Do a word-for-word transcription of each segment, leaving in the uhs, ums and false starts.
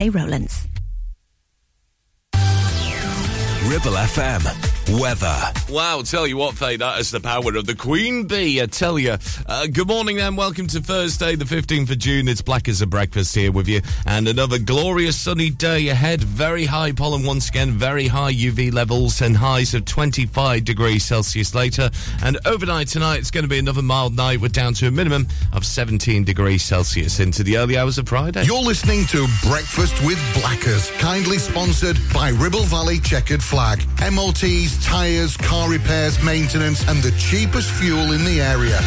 A. Rowlands. Ribble F M. Weather. Wow, tell you what, Faye, that is the power of the Queen Bee, I tell you. Uh, good morning, then. Welcome to Thursday, the fifteenth of June. It's Black as a Breakfast here with you. And another glorious sunny day ahead. Very high pollen once again, very high U V levels and highs of twenty-five degrees Celsius later. And overnight tonight, it's going to be another mild night. We're down to a minimum of seventeen degrees Celsius into the early hours of Friday. You're listening to Breakfast with Blackers, kindly sponsored by Ribble Valley Checkered Flag. M O Ts, tyres, car repairs, maintenance, and the cheapest fuel in the area.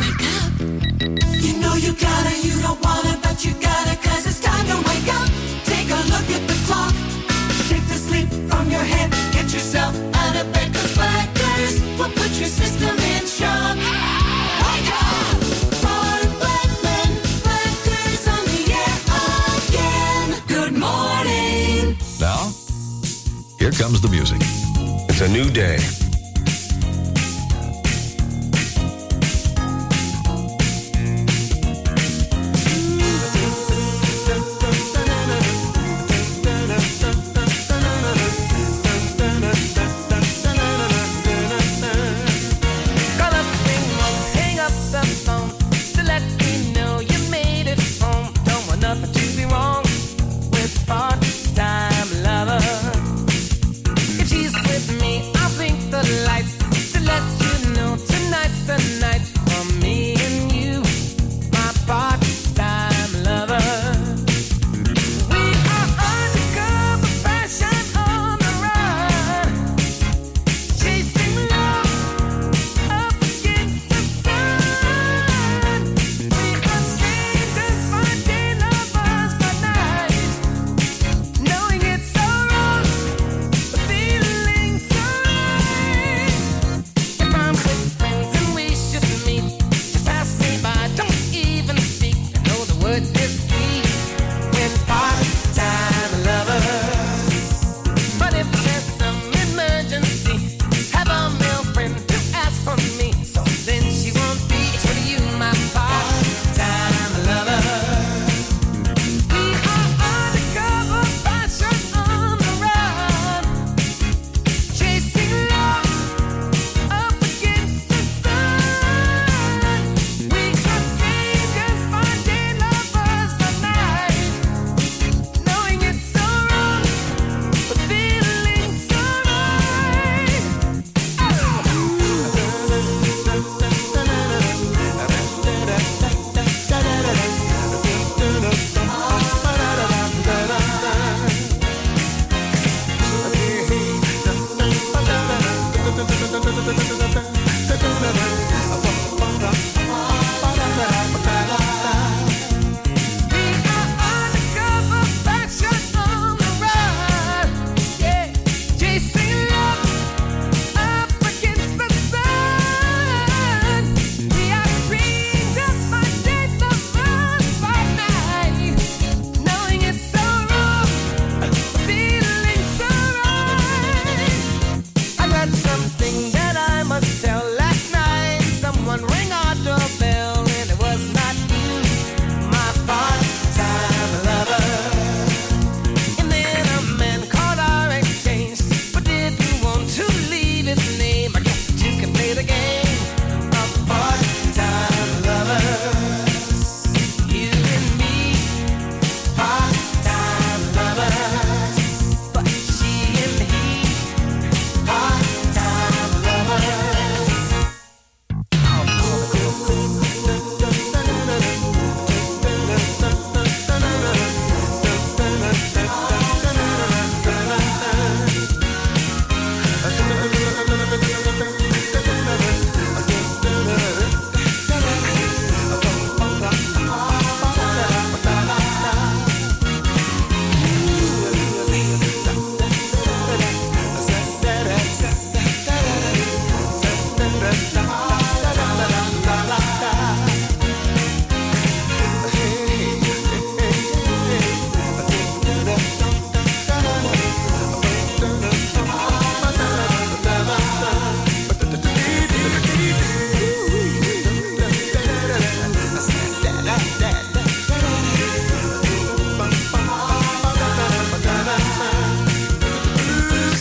Wake up. You know you gotta, you don't wanna, but you gotta, cause it's time to wake up. Take a look at the clock. Shake the sleep from your head. Get yourself out of bed, cause Blackers will put your system in shock. Wake up. For black men, Blackers on the air again. Good morning. Now? Here comes the music. It's a new day. The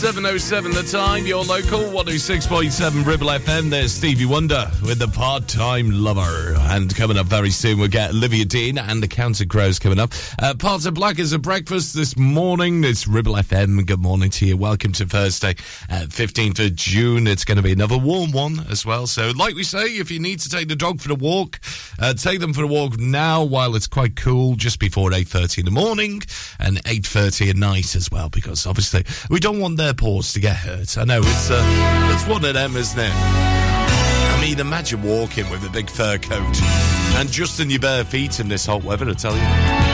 seven oh seven the time, your local one oh six point seven Ribble F M. There's Stevie Wonder with The Part-Time Lover. And coming up very soon, we'll get Olivia Dean and the Counting Crows coming up. Uh, Part of Black is a breakfast this morning. It's Ribble F M. Good morning to you. Welcome to Thursday, uh, fifteenth of June. It's going to be another warm one as well. So like we say, if you need to take the dog for the walk, uh, take them for the walk now while it's quite cool, just before eight thirty in the morning and eight thirty at night as well, because obviously we don't want their paws to get hurt. I know, it's uh, it's one of them, isn't it? I mean, imagine walking with a big fur coat and just in your bare feet in this hot weather, I tell you.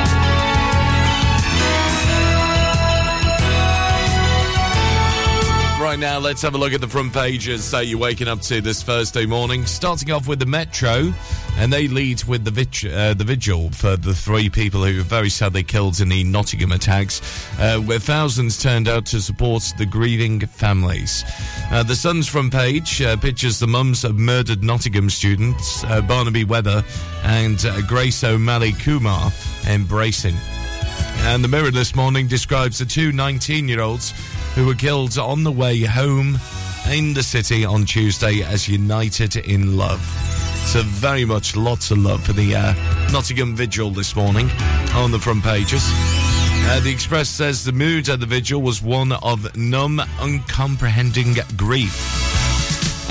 Right now, let's have a look at the front pages that you're waking up to this Thursday morning. Starting off with the Metro, and they lead with the, vit- uh, the vigil for the three people who were very sadly killed in the Nottingham attacks, uh, where thousands turned out to support the grieving families. Uh, the Sun's front page uh, pictures the mums of murdered Nottingham students, uh, Barnaby Weather and uh, Grace O'Malley Kumar, embracing. And the Mirror this morning describes the two nineteen-year-olds who were killed on the way home in the city on Tuesday as united in love. So very much lots of love for the uh, Nottingham Vigil this morning on the front pages. Uh, the Express says the mood at the vigil was one of numb, uncomprehending grief.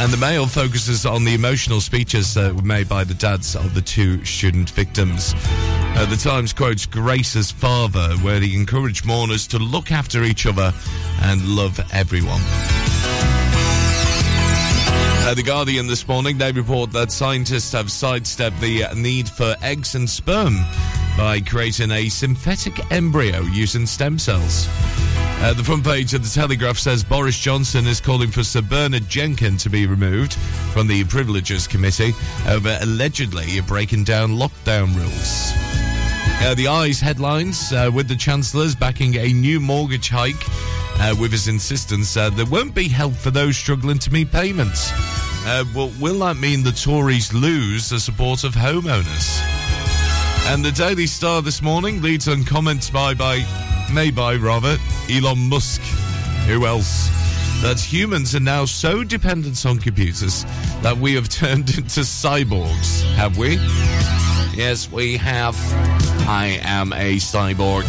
And the Mail focuses on the emotional speeches that were made by the dads of the two student victims. Uh, the Times quotes Grace's father, where he encouraged mourners to look after each other and love everyone. Uh, the Guardian this morning, they report that scientists have sidestepped the need for eggs and sperm by creating a synthetic embryo using stem cells. Uh, the front page of the Telegraph says Boris Johnson is calling for Sir Bernard Jenkin to be removed from the Privileges Committee over allegedly breaking down lockdown rules. Uh, the Eye's headlines uh, with the Chancellor's backing a new mortgage hike uh, with his insistence uh, there won't be help for those struggling to meet payments. Uh, well, will that mean the Tories lose the support of homeowners? And the Daily Star this morning leads on comments by... by made by, rather, Elon Musk. Who else? That humans are now so dependent on computers that we have turned into cyborgs, have we? Yes, we have. I am a cyborg.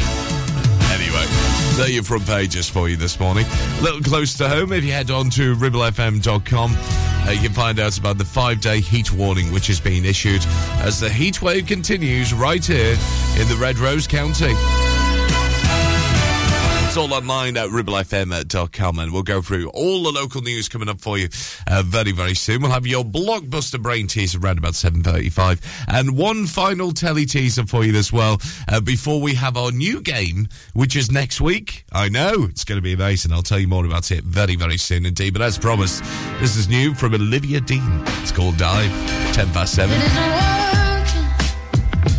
Anyway, there are your front pages for you this morning. A little close to home, if you head on to ribble f m dot com. Uh, you can find out about the five-day heat warning which has been issued as the heat wave continues right here in the Red Rose County. All online at ribble f m dot com, and we'll go through all the local news coming up for you uh, very, very soon. We'll have your blockbuster brain teaser around about seven thirty-five, and one final telly teaser for you as well uh, before we have our new game, which is next week. I know, it's going to be amazing. I'll tell you more about it very, very soon indeed, but as promised, this is new from Olivia Dean. It's called Dive, ten past seven. It isn't working.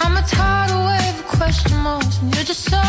I'm a tidal wave of question marks, and you're just surfing.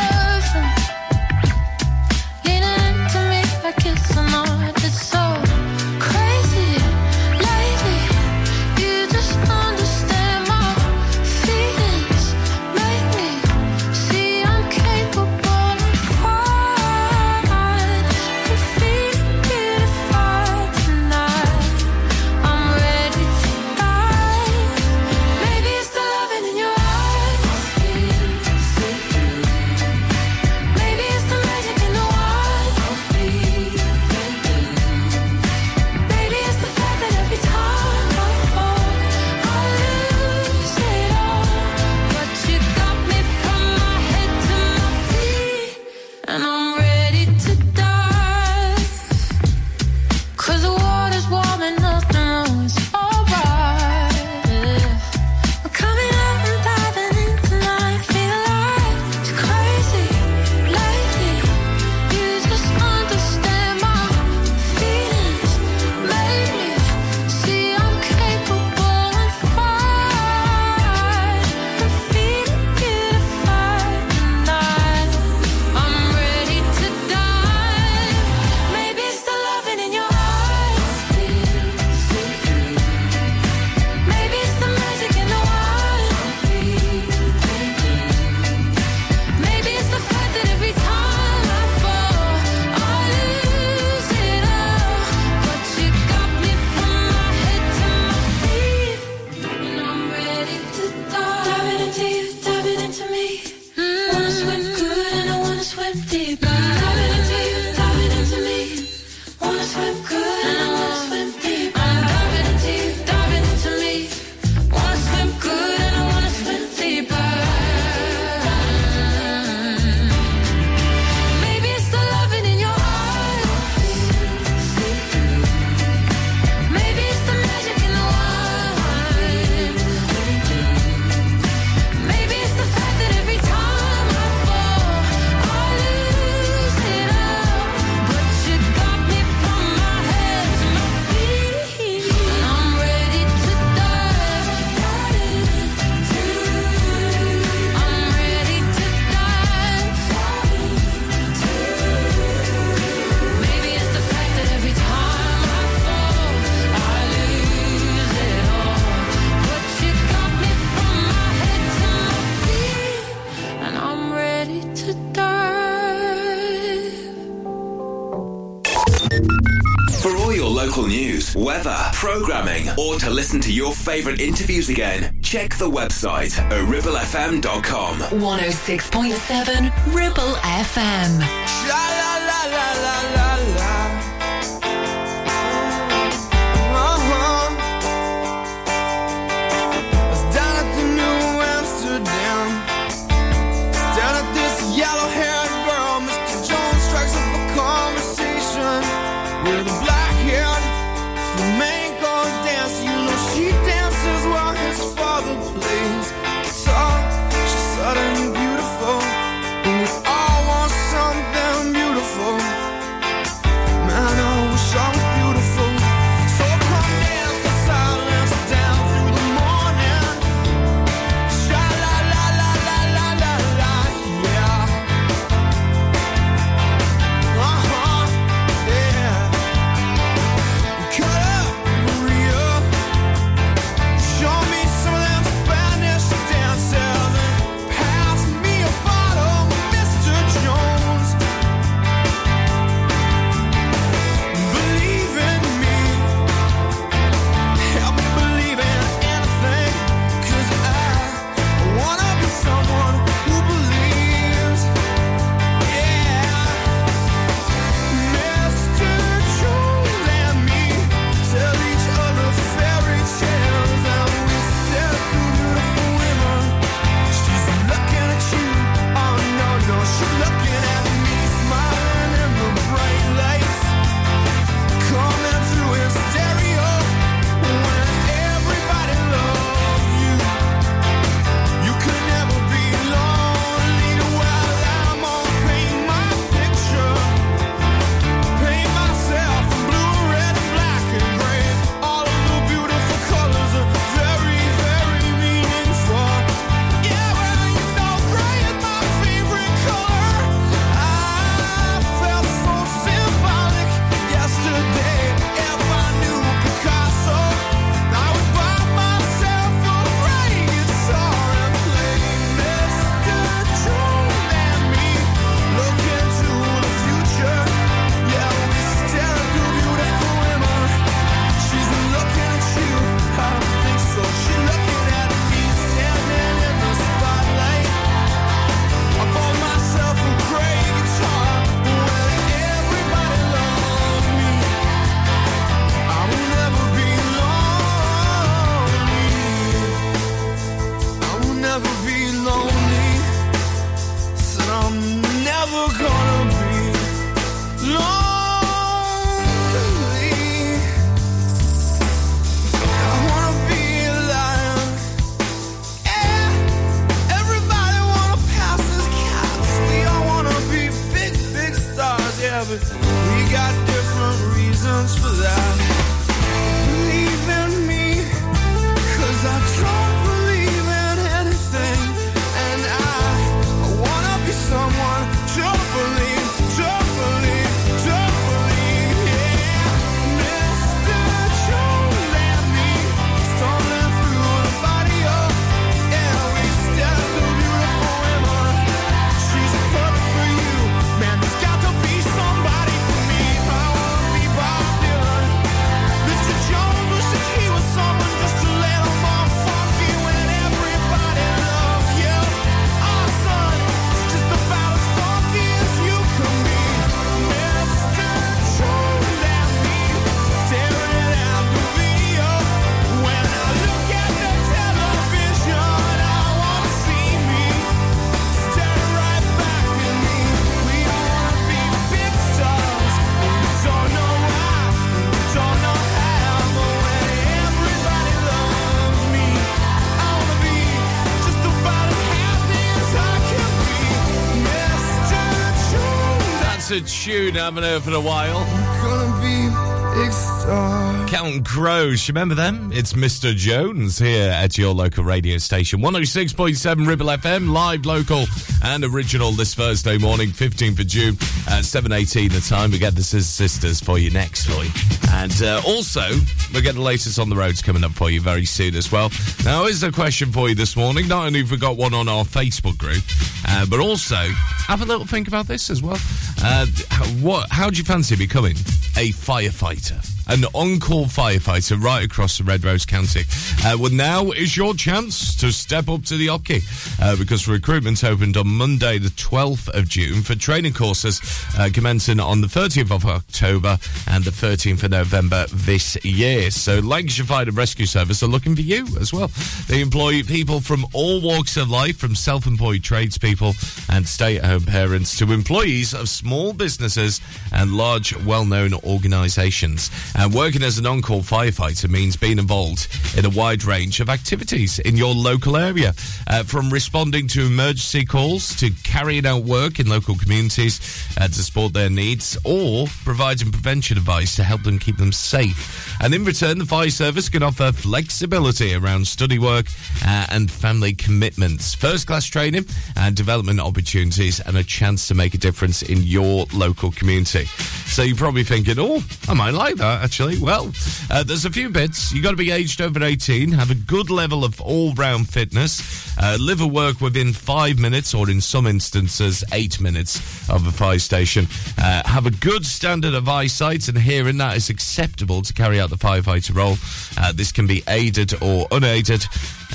local news, weather, programming, or to listen to your favourite interviews again, check the website at ribble f m dot com. one oh six point seven Ribble F M. Sha-la-la-la-la-la. A tune I haven't heard for a while. I'm gonna be extra. Count Crows, remember them? It's Mister Jones here at your local radio station, one oh six point seven Ribble F M, live, local, and original this Thursday morning, fifteenth of June, at seven eighteen the time. We get the Sisters for you next, Lloyd. And uh, also, we'll get the latest on the roads coming up for you very soon as well. Now, here's a question for you this morning. Not only have we got one on our Facebook group, uh, but also, have a little think about this as well. Uh, what? How do you fancy becoming a firefighter? an on-call firefighter right across the Red Rose County. Uh, well, now is your chance to step up to the O C C I uh, because recruitment opened on Monday the twelfth of June for training courses uh, commencing on the thirtieth of October and the thirteenth of November this year. So Lancashire Fire and Rescue Service are looking for you as well. They employ people from all walks of life, from self-employed tradespeople and stay-at-home parents to employees of small businesses and large, well-known organisations. And working as an on-call firefighter means being involved in a wide range of activities in your local area, uh, from responding to emergency calls to carrying out work in local communities uh, to support their needs, or providing prevention advice to help them keep them safe. And in return, the fire service can offer flexibility around study work uh, and family commitments, first-class training and development opportunities, and a chance to make a difference in your local community. So you're probably thinking, oh, I might like that, actually. Well, uh, there's a few bits. You've got to be aged over eighteen, have a good level of all-round fitness, uh, live or work within five minutes, or in some instances, eight minutes of a fire station, uh, have a good standard of eyesight and hearing that is acceptable to carry out the firefighter role. Uh, this can be aided or unaided,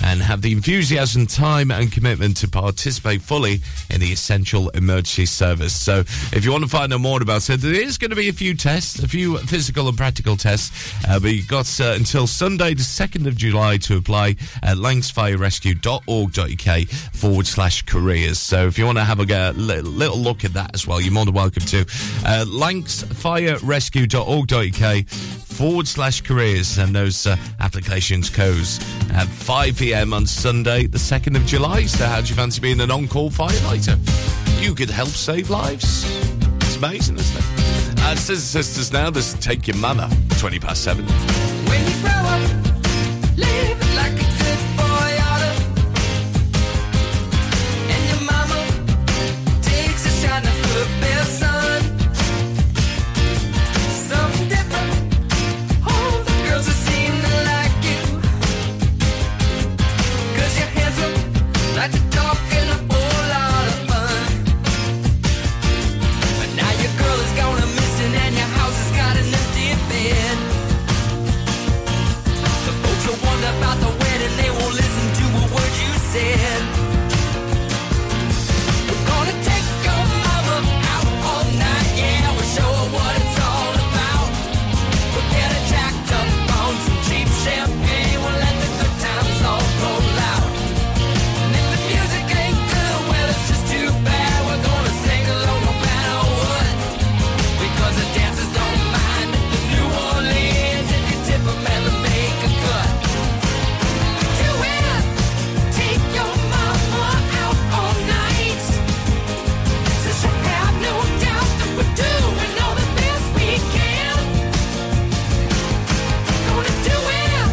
and have the enthusiasm, time and commitment to participate fully in the essential emergency service. So if you want to find out more about it, there is going to be a few tests, a few physical and practical tests, uh, but you've got uh, until Sunday the second of July to apply at lancs fire rescue dot org dot u k forward slash careers. So if you want to have a, a little look at that as well, you're more than welcome to. Uh, lancs fire rescue dot org dot u k forward slash careers, and those uh, applications close at five p.m. on Sunday the second of July. So how do you fancy being an on-call firefighter? You could help save lives. It's amazing, isn't it? Uh, sisters and sisters, now this is Take Your Mama, twenty past seven. When you grow up, live it like a good boy oughta. And your mama takes a shine of her best son. Something different, all the girls that seem to like you. Cause you're handsome, like the dog in a whole lot of fun. But now your girl is gonna miss. And your house has got an empty bed. The folks will wonder about the wedding. They won't listen to a word you said. We're gonna take your mama out all night. Yeah, we'll show her what it's all about. We'll get her jacked up on some cheap champagne. We'll let the good times all go loud. And if the music ain't good, well, it's just too bad. We're gonna sing along no matter what. Cause the dancers don't mind the New Orleans. If you tip them and they make a cut, do it. Take your mama out all night, so she'll have no doubt that we're doing all the best we can. Gonna do it.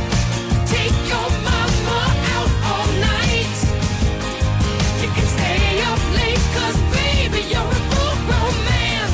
Take your mama out all night. You can stay up late cause baby you're a full-grown man.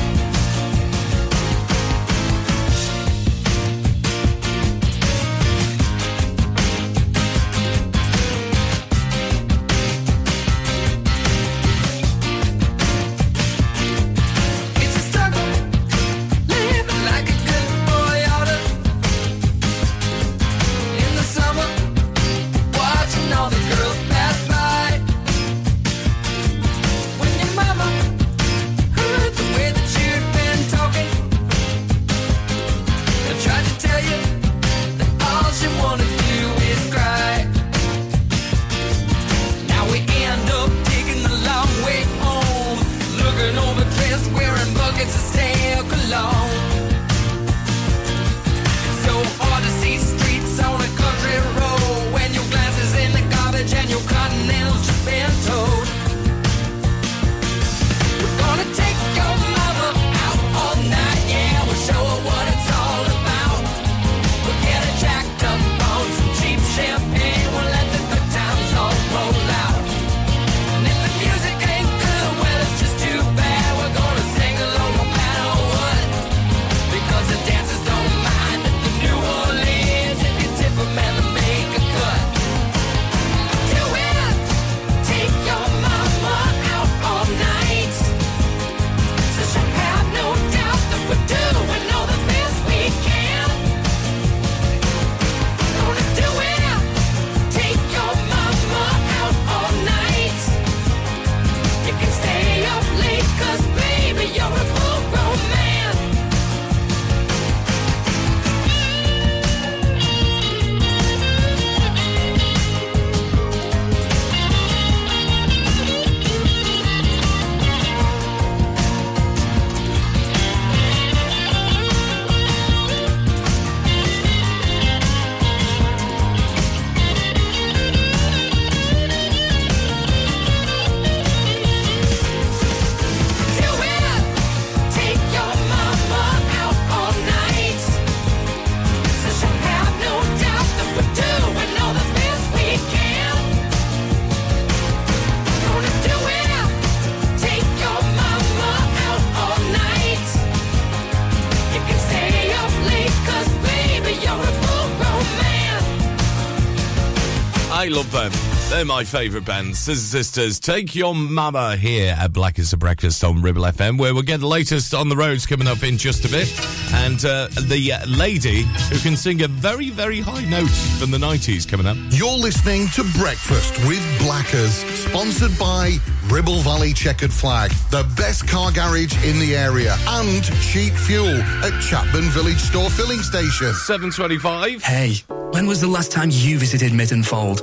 Music ain't good, well, it's just too bad. We're gonna sing along no matter I love them. They're my favourite band, Scissor Sisters. Take Your Mama here at Blackest of Breakfast on Ribble F M, where we'll get the latest on the roads coming up in just a bit. And uh, the uh, lady who can sing a very, very high note from the nineties coming up. You're listening to Breakfast with Blackers, sponsored by Ribble Valley Checkered Flag, the best car garage in the area, and cheap fuel at Chapman Village Store Filling Station. seven twenty-five. Hey, when was the last time you visited Mittenfold?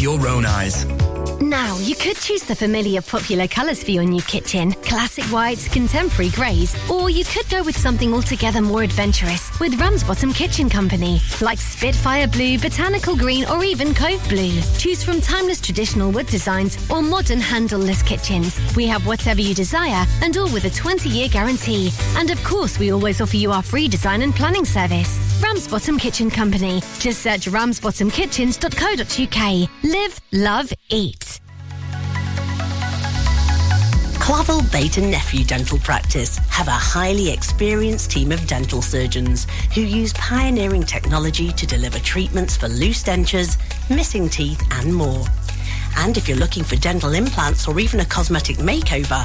your own eyes. Now, you could choose the familiar popular colours for your new kitchen. Classic whites, contemporary greys. Or you could go with something altogether more adventurous with Ramsbottom Kitchen Company. Like Spitfire Blue, Botanical Green or even Cove Blue. Choose from timeless traditional wood designs or modern handleless kitchens. We have whatever you desire and all with a twenty-year guarantee. And of course, we always offer you our free design and planning service. Ramsbottom Kitchen Company. Just search ramsbottom kitchens dot co dot uk. Live, love, eat. Clavel Bait and Nephew Dental Practice have a highly experienced team of dental surgeons who use pioneering technology to deliver treatments for loose dentures, missing teeth and more. And if you're looking for dental implants or even a cosmetic makeover,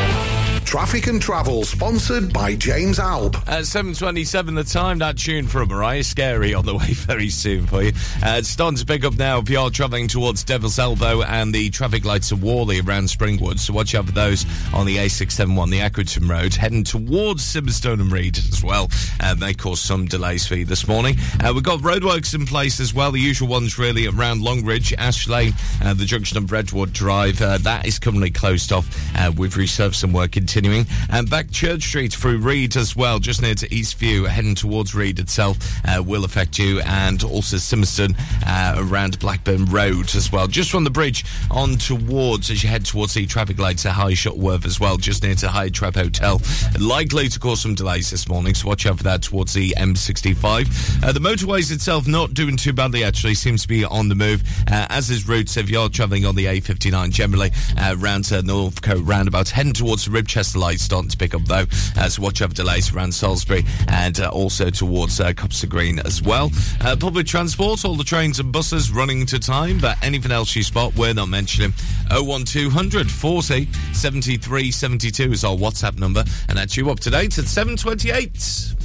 Traffic and Travel, sponsored by James Alb. At seven twenty-seven the time, that tune from Mariah Carey on the way very soon for you. Uh, it's starting to pick up now if you are travelling towards Devil's Elbow and the traffic lights of Worley around Springwood, so watch out for those on the A six seventy-one, the Accrington Road, heading towards Simmerstone and Reed as well. Uh, they caused some delays for you this morning. Uh, we've got roadworks in place as well, the usual ones really around Longridge, Ash Lane, uh, the junction of Redwood Drive. Uh, that is currently closed off. Uh, we've reserved some work in Continuing and back Church Street through Reed as well, just near to Eastview, heading towards Reed itself uh, will affect you, and also Simmerstone uh, around Blackburn Road as well. Just from the bridge on towards, as you head towards the traffic lights at High Shuttleworth as well, just near to High Trap Hotel, likely to cause some delays this morning, so watch out for that towards the M sixty-five. Uh, the motorways itself not doing too badly actually, seems to be on the move, uh, as is routes if you're travelling on the A fifty-nine generally, uh, round to Northcote roundabout, heading towards the Ribchester. The lights starting to pick up though, uh, so watch out for delays around Salisbury and uh, also towards uh, Copster Green as well. Uh, public transport, all the trains and buses running to time, but anything else you spot we're not mentioning. oh one two hundred, forty, seventy-three, seventy-two is our WhatsApp number, and that's you up to date at seven twenty-eight.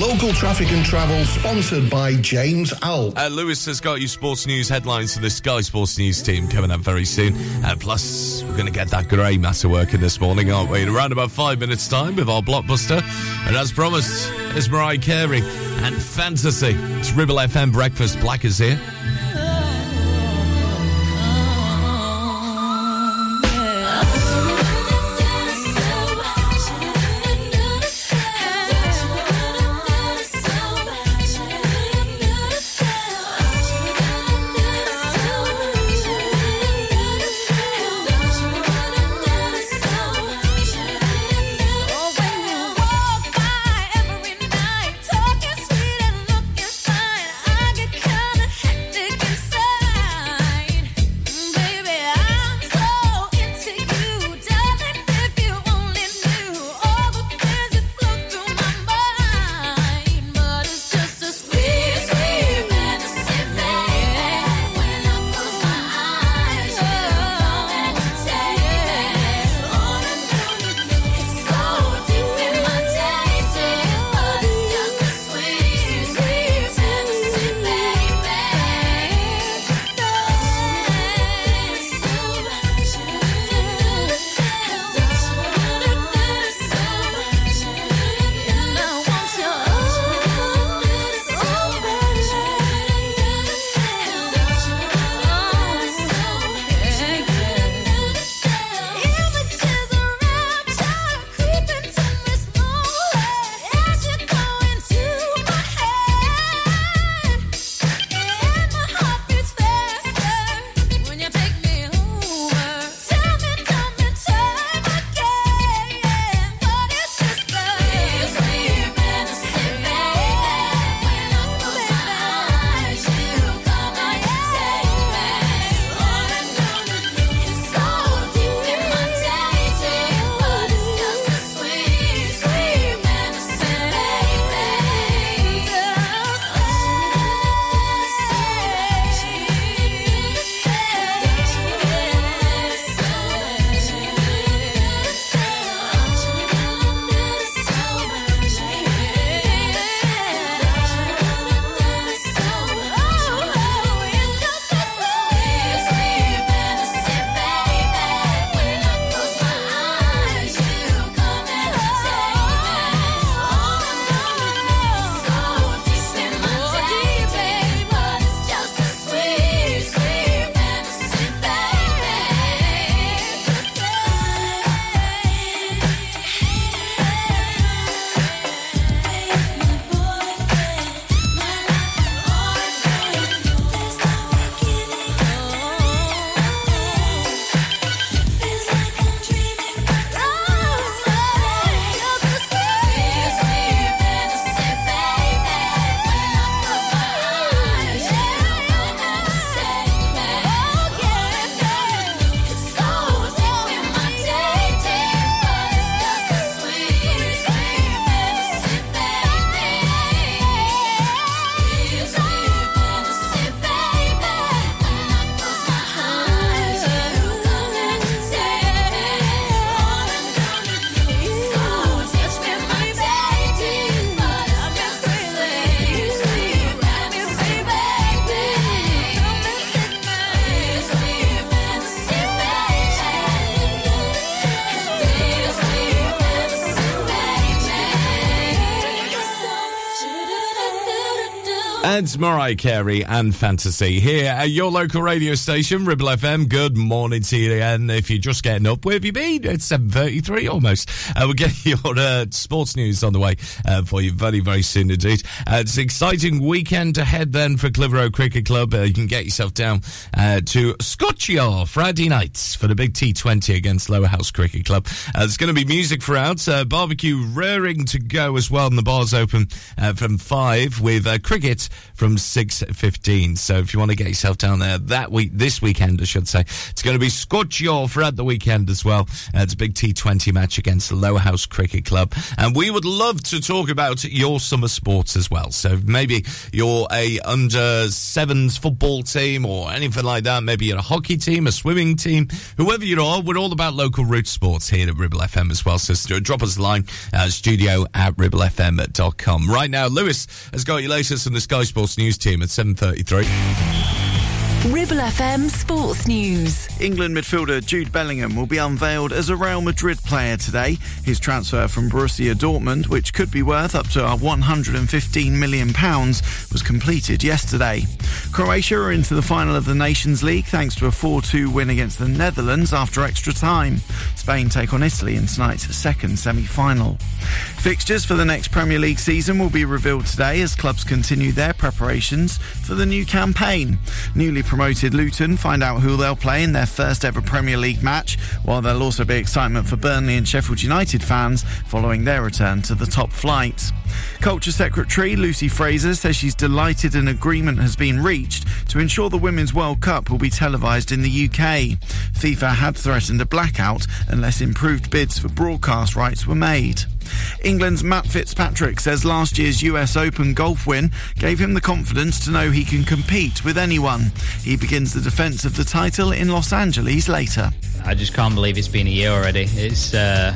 Local Traffic and Travel, sponsored by James Alb. Uh, Lewis has got you sports news headlines for the Sky Sports News team coming up very soon, uh, plus we're going to get that grey matter working this morning, aren't we? Around about five minutes time with our blockbuster, and as promised it's Mariah Carey and Fantasy. It's Ribble F M Breakfast, Blackers here. Yes. And Mariah Carey and Fantasy here at your local radio station, Ribble F M. Good morning to you, and if you're just getting up, where have you been? It's seven thirty-three almost. Uh, we'll get your uh, sports news on the way uh, for you very, very soon indeed. Uh, it's an exciting weekend ahead then for Clitheroe Cricket Club. Uh, you can get yourself down uh, to Scotchyard Friday nights for the big T twenty against Lower House Cricket Club. Uh, there's going to be music throughout, uh, barbecue raring to go as well, and the bar's open uh, from five with uh, cricket from six fifteen. So if you want to get yourself down there that week, this weekend I should say, it's going to be Scotchyard throughout the weekend as well. Uh, it's a big T twenty match against Lower House Cricket Club, and we would love to talk about your summer sports as well. So maybe you're a under sevens football team or anything like that, maybe you're a hockey team, a swimming team, whoever you are, we're all about local root sports here at Ribble F M as well. So drop us a line at studio at ribble f m dot com. Right now, Lewis has got your latest in the Sky Sports News team at seven thirty-three. Ribble F M Sports News. England midfielder Jude Bellingham will be unveiled as a Real Madrid player today. His transfer from Borussia Dortmund, which could be worth up to one hundred fifteen million pounds, was completed yesterday. Croatia are into the final of the Nations League thanks to a four two win against the Netherlands after extra time. Spain take on Italy in tonight's second semi-final. Fixtures for the next Premier League season will be revealed today as clubs continue their preparations for the new campaign. Newly promoted Luton find out who they'll play in their first ever Premier League match, while there'll also be excitement for Burnley and Sheffield United fans following their return to the top flight. Culture Secretary Lucy Fraser says she's delighted an agreement has been reached to ensure the Women's World Cup will be televised in the U K. FIFA had threatened a blackout unless improved bids for broadcast rights were made. England's Matt Fitzpatrick says last year's U S Open golf win gave him the confidence to know he can compete with anyone. He begins the defence of the title in Los Angeles later. I just can't believe it's been a year already. It's uh,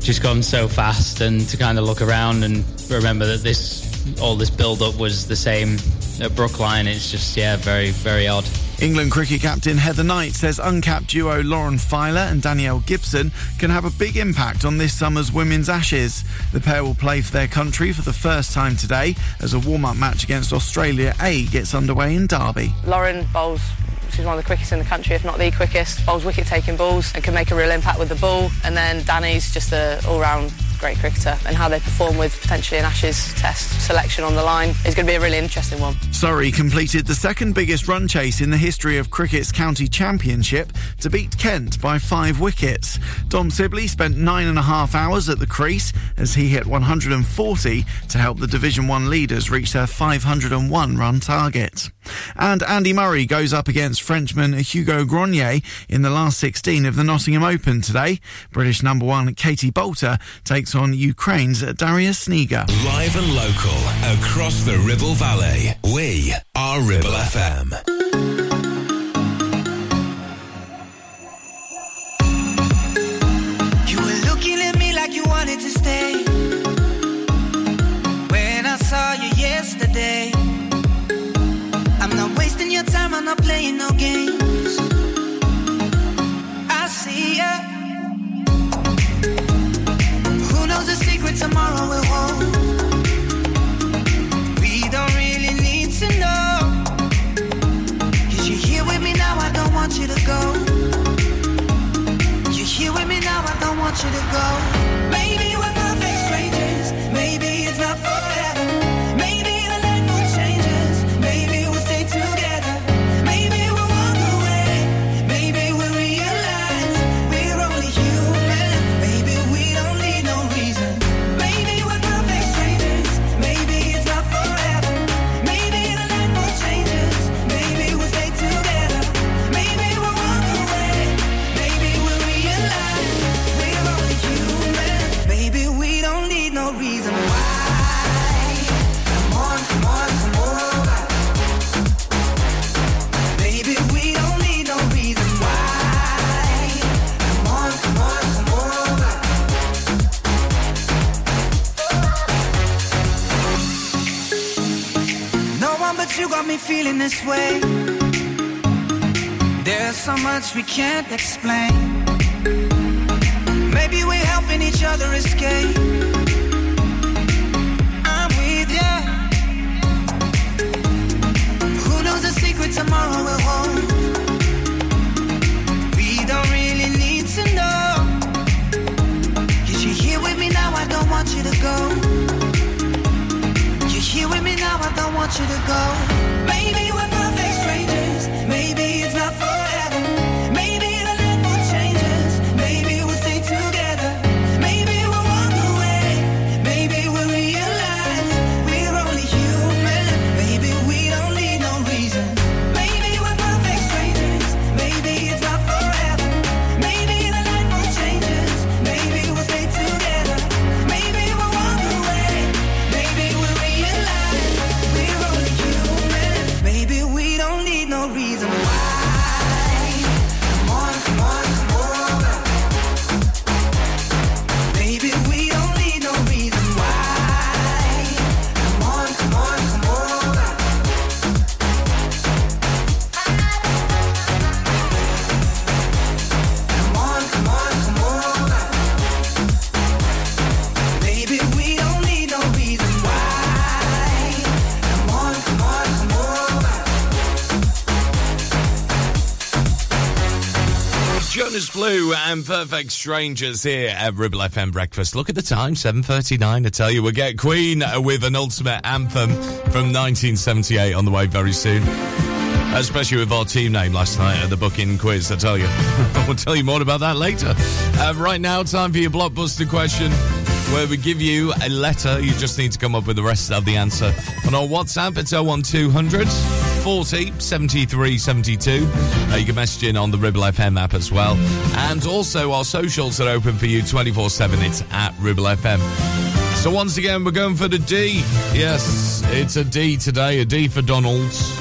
just gone so fast, and to kind of look around and remember that this all this build-up was the same at Brookline, it's just, yeah, very, very odd. England cricket captain Heather Knight says uncapped duo Lauren Filer and Danielle Gibson can have a big impact on this summer's Women's Ashes. The pair will play for their country for the first time today as a warm-up match against Australia A gets underway in Derby. Lauren bowls, she's one of the quickest in the country, if not the quickest, bowls wicket-taking balls and can make a real impact with the ball. And then Danny's just an all-round great cricketer, and how they perform with potentially an Ashes test selection on the line is going to be a really interesting one. Surrey completed the second biggest run chase in the history of cricket's county championship to beat Kent by five wickets. Dom Sibley spent nine and a half hours at the crease as he hit one hundred forty to help the Division One leaders reach their five hundred one run target. And Andy Murray goes up against Frenchman Hugo Grenier in the last sixteen of the Nottingham Open today. British number one Katie Bolter takes on Ukraine's Daria Sniga. Live and local, across the Ribble Valley, we are Ribble F M. Tomorrow we'll hold. We don't really need to know, 'cause you're here with me now, I don't want you to go. You're here with me now, I don't want you to go. Maybe we're perfect strangers, maybe it's not forever. Maybe the light will change us, maybe we'll stay together. Maybe we'll walk away, maybe we'll realize we're only human. Maybe we don't need no reason. You got me feeling this way. There's so much we can't explain. Maybe we're helping each other escape. I'm with you. now, I don't want you to go. You're here with me now, I don't want you to go. Maybe we're perfect strangers, maybe it's not forever. Maybe the land will change us, maybe we'll stay together. Maybe we'll walk away, maybe we'll realize we're only human. Maybe we don't need no reason. Maybe we're perfect strangers, maybe it's not forever. Maybe the land will change us, maybe we'll stay together. Maybe we'll walk away, maybe we'll realize we're only human. Maybe we don't need no reason why. Jonas Blue and Perfect Strangers here at Ribble F M Breakfast. Look at the time, seven thirty-nine. I tell you, we'll get Queen with an ultimate anthem from nineteen seventy-eight on the way very soon. Especially with our team name last night at the Booking Quiz, I tell you. We'll tell you more about that later. Uh, right now, time for your blockbuster question, where we give you a letter. You just need to come up with the rest of the answer. On our WhatsApp, it's oh one two hundred forty seventy-three seventy-two. Uh, you can message in on the Ribble F M app as well. And also our socials are open for you twenty-four seven. It's at Ribble F M. So once again, we're going for the D. Yes, it's a D today. A D for Donald's.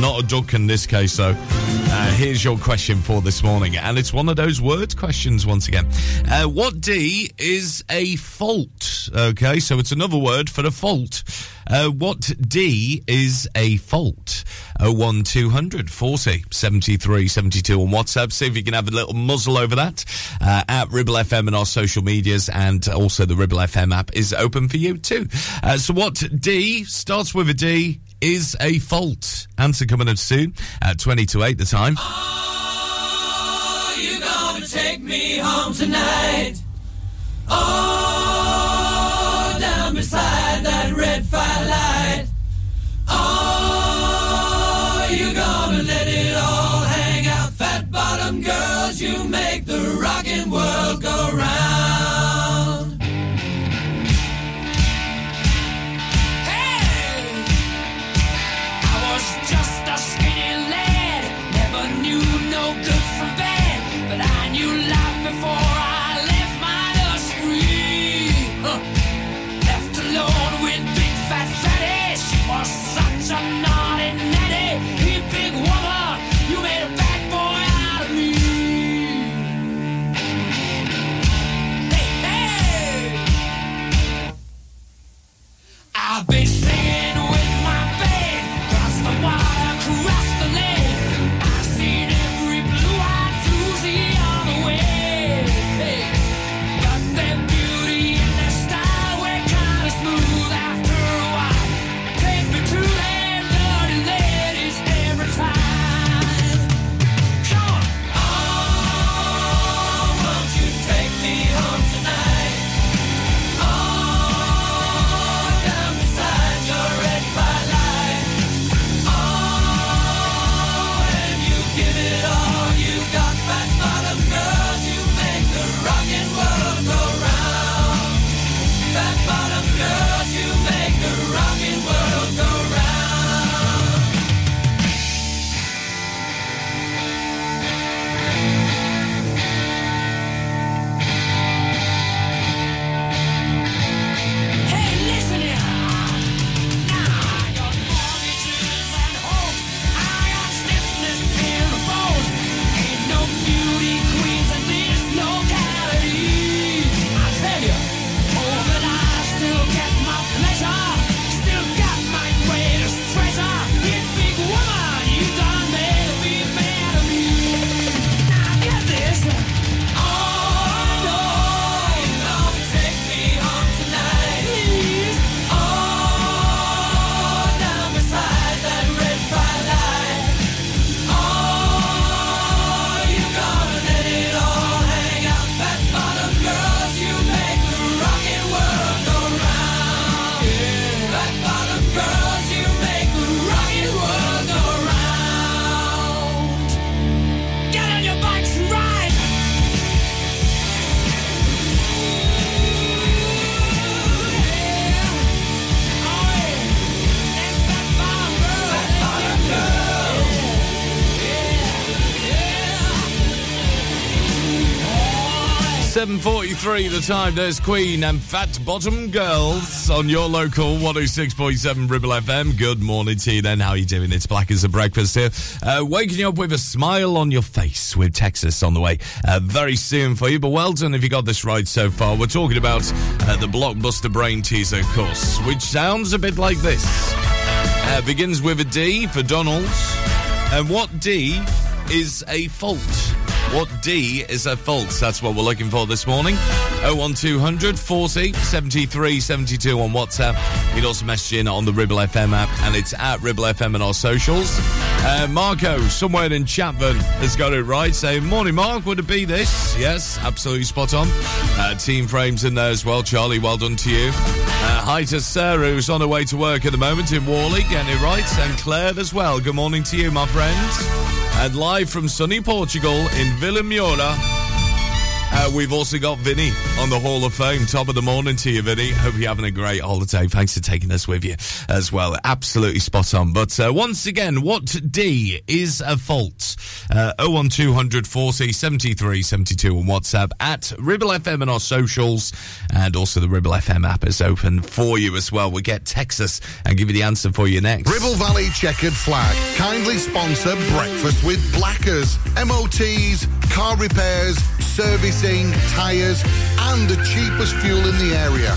Not a duck in this case, though. Uh, here's your question for this morning. And it's one of those word questions once again. Uh, what D is a fault? Okay, so it's another word for a fault. Uh, what D is a fault? oh one two hundred forty seventy-three seventy-two on WhatsApp. See if you can have a little muzzle over that. Uh, at Ribble F M and our social medias, and also the Ribble F M app is open for you too. Uh, so what D starts with a D is a fault? Answer coming up soon at twenty to eight the time. Oh, you're gonna take me home tonight. Oh, down beside that red firelight. Oh, you're gonna let it all hang out. Fat bottom girls, you make the rockin' world go round. Good from bad, but I knew life before I left my nursery. seven forty-three the time. There's Queen and Fat Bottom Girls on your local one oh six point seven Ribble F M. Good morning to you then. How are you doing? It's Black as a Breakfast here. Uh, waking you up with a smile on your face with Texas on the way uh, very soon for you. But well done if you got this right so far. We're talking about uh, the blockbuster brain teaser course, which sounds a bit like this. Uh, begins with a D for Donald's. And what D is a fault? What D is a fault? That's what we're looking for this morning. oh one two hundred forty seventy-three seventy-two on WhatsApp. You can also message in on the Ribble F M app, and it's at Ribble F M and our socials. Uh, Marco, somewhere in Chapman, has got it right. Saying, morning, Mark. Would it be this? Yes, absolutely spot on. Uh, Team Frames in there as well. Charlie, well done to you. Uh, hi to Sarah, who's on her way to work at the moment in Worley, getting it right. And Claire as well. Good morning to you, my friends. And live from sunny Portugal in Vila Moura, uh, we've also got Vinny on the Hall of Fame. Top of the morning to you, Vinny. Hope you're having a great holiday. Thanks for taking us with you as well. Absolutely spot on. But uh, once again, what D is a fault? Uh, oh one two hundred forty seventy-three seventy-two on WhatsApp, at Ribble F M and our socials, and also the Ribble F M app is open for you as well. We'll get Texas and give you the answer for you next. Ribble Valley Checkered Flag kindly sponsor Breakfast with Blackers, M O Ts, car repairs, servicing, tyres, and the cheapest fuel in the area.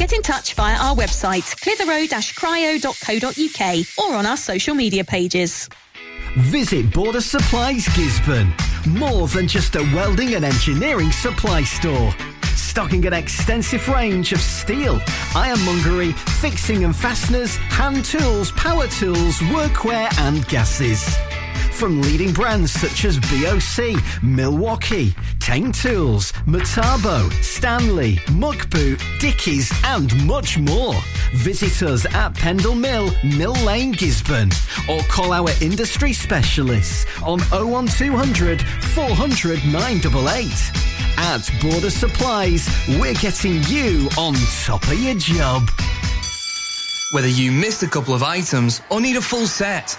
Get in touch via our website, clitheroe dash cryo dot co dot uk, or on our social media pages. Visit Border Supplies Gisborne. More than just a welding and engineering supply store. Stocking an extensive range of steel, ironmongery, fixing and fasteners, hand tools, power tools, workwear and gases. From leading brands such as B O C, Milwaukee, Tang Tools, Metabo, Stanley, Muckboot, Dickies and much more. Visit us at Pendle Mill, Mill Lane, Gisborne, or call our industry specialists on oh one two hundred four hundred nine eighty-eight. At Border Supplies, we're getting you on top of your job. Whether you missed a couple of items or need a full set,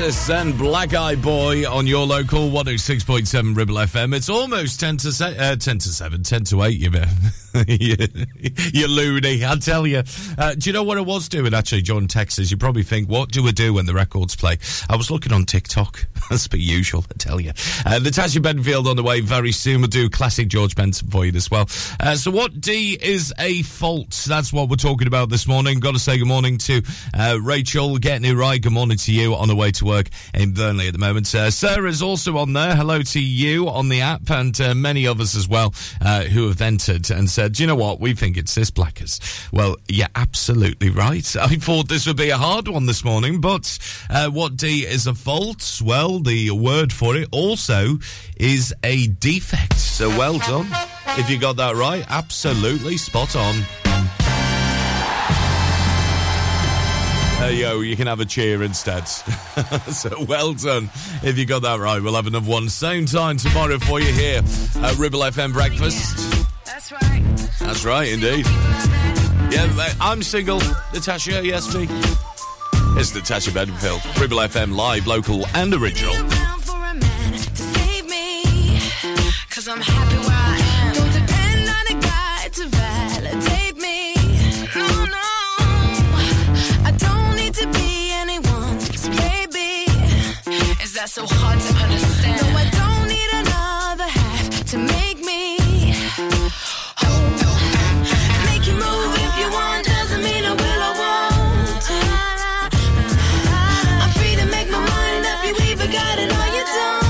Oasis and Black Eye Boy on your local one oh six point seven Ribble F M. It's almost ten to, se- uh, ten to seven, ten to eight, you know. you, you loony, I tell you. Uh, do you know what I was doing, actually, John Texas? You probably think, what do I do when the records play? I was looking on TikTok, as per usual, I tell you. Uh, Natasha Bedingfield on the way very soon. We'll do classic George Benson for you as well. Uh, so what D is a fault? That's what we're talking about this morning. Got to say good morning to uh, Rachel, getting it right. Good morning to you on the way to work in Burnley at the moment. Uh, Sarah's also on there. Hello to you on the app, and uh, many others as well uh, who have entered and said, do you know what? We think it's this Blackers. Well, you're absolutely right. I thought this would be a hard one this morning, but uh, what D is a fault? Well, the word for it also is a defect. So well done. If you got that right, absolutely spot on. There you go, you can have a cheer instead. So well done if you got that right. We'll have another one same time tomorrow for you here at Ribble F M Breakfast. That's right. That's right, indeed. Yeah, I'm single. Natasha, yes, me. It's Natasha Bedingfield. Ribble F M Live, local and original. Cause I'm happy where I am. Don't depend on a guy to validate me. No, no, I don't need to be anyone's baby. Is that so hard to understand? No, I don't need another half to make me. Make you move if you want, doesn't mean I will, I won't. I'm free to make my mind up, you either got it or you don't.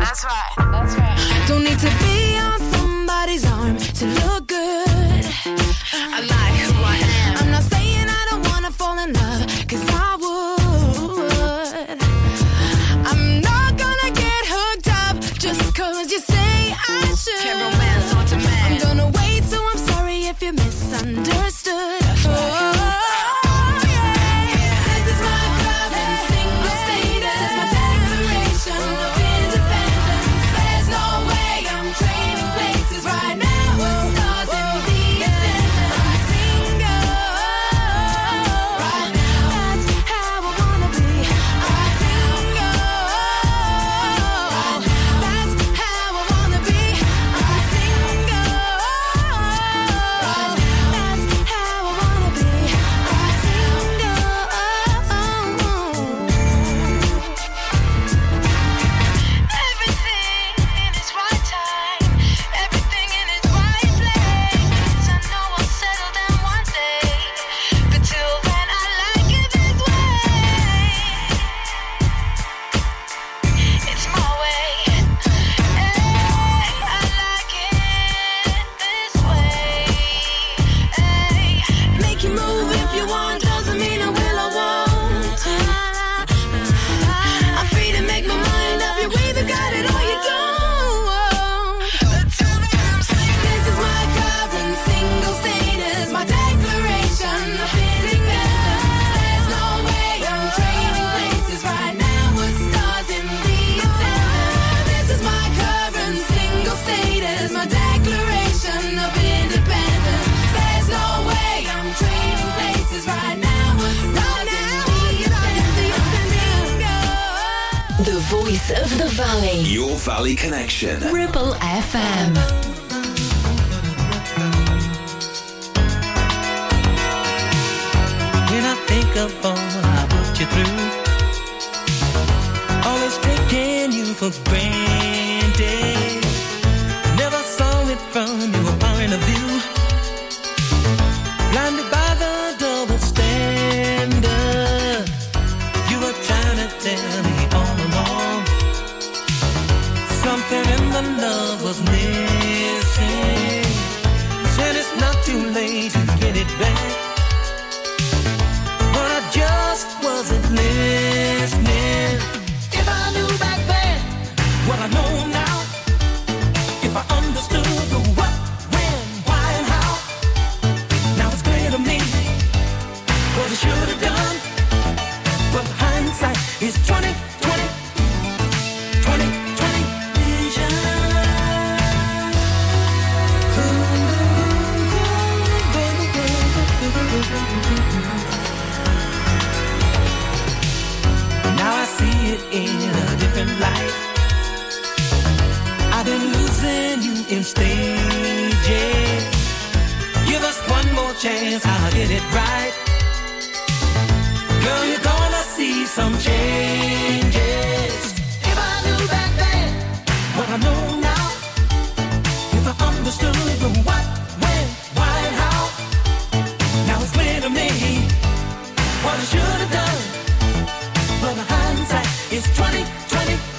That's right, that's right. Don't need to be on somebody's arm to look good. I like who I am. I'm not saying I don't want to fall in love, cause I would. I'm not gonna get hooked up just cause you say I should. Can't romance or demand. I'm gonna wait, so I'm sorry if you misunderstood. Of the Valley. Your Valley Connection. Ribble F M. But I just wasn't listening. If I knew about did it right. Girl, you're gonna see some changes. If I knew back then what I know now, if I understood the what, when, why, and how, now it's clear to me what I should have done. But the hindsight is twenty twenty.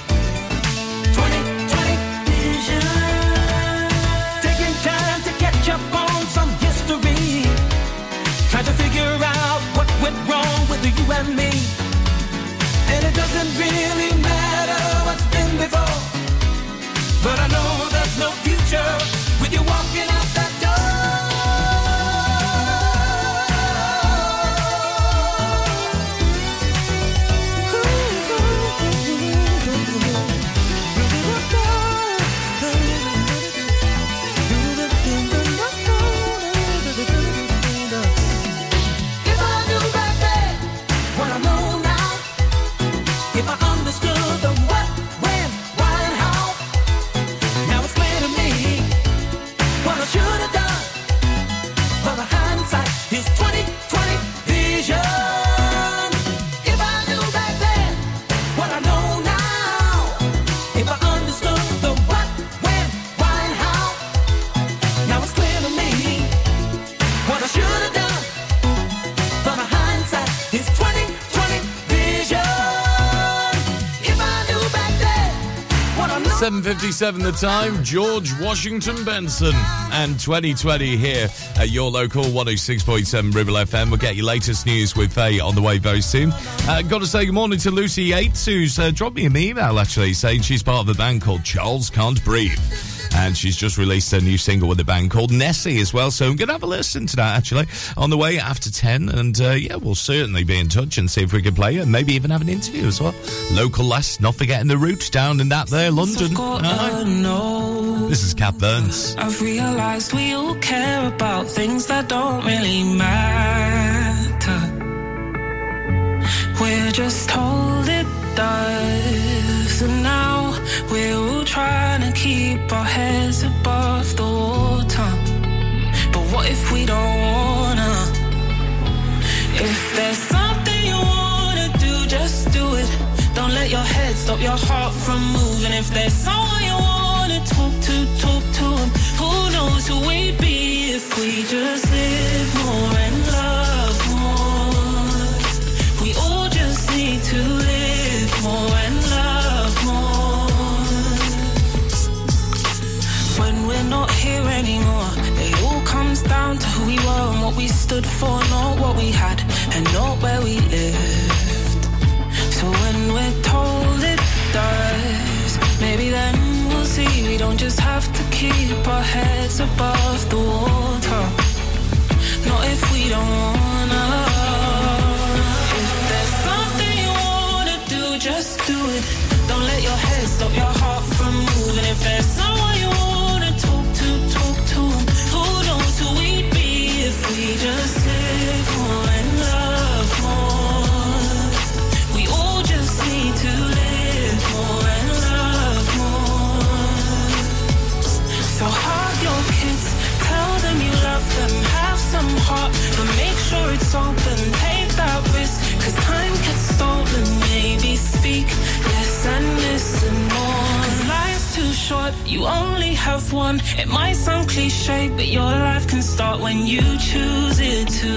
You and me, and it doesn't really matter what's been before, but I know there's no future with you walking out that seven fifty-seven the time, George Washington Benson and twenty twenty here at your local one oh six point seven Ribble F M. We'll get your latest news with Faye on the way very soon. Uh, got to say good morning to Lucy Yates, who's uh, dropped me an email actually saying she's part of a band called Charles Can't Breathe. And she's just released a new single with a band called Nessie as well. So I'm going to have a listen to that, actually, on the way after ten. And, uh, yeah, we'll certainly be in touch and see if we can play it. And maybe even have an interview as well. Local lass, not forgetting the roots down in that there, London. Right. This is Cat Burns. I've realised we all care about things that don't really matter. We're just told it does. And now we're all trying to keep our heads above the water. But what if we don't wanna? If there's something you wanna do, just do it. Don't let your head stop your heart from moving. If there's someone you wanna talk to, talk to them. Who knows who we'd be if we just live more and love more. We all just need to live more and love more. We're not here anymore. It all comes down to who we were and what we stood for, not what we had and not where we lived. So when we're told it does, maybe then we'll see we don't just have to keep our heads above the water. Not if we don't wanna. If there's something you wanna do, just do it. Don't let your head stop your heart from moving. If there's someone you want we just live more and love more. We all just need to live more and love more. So hug your kids, tell them you love them, have some heart, but make sure it's open. Take that risk, cause time gets stolen. Maybe speak less and listen more. Cause life's too short, you only have one. It might sound cliche, but your life can start when you choose it to.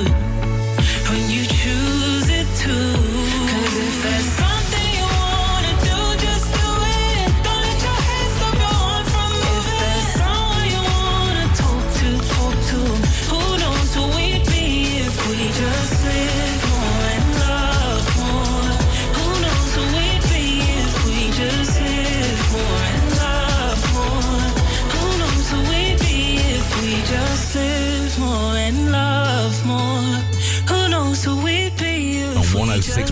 When you choose it to. Cause if there's something you wanna do, just do it. Don't let your head stop your heart from moving. If there's someone you wanna talk to, talk to. Who knows who we'd be if we just live more and love more. Who knows who we'd be if we just live more and love more. Who knows who we'd be if we just live more and love more. Who knows who we'd be if we just live more. On one oh six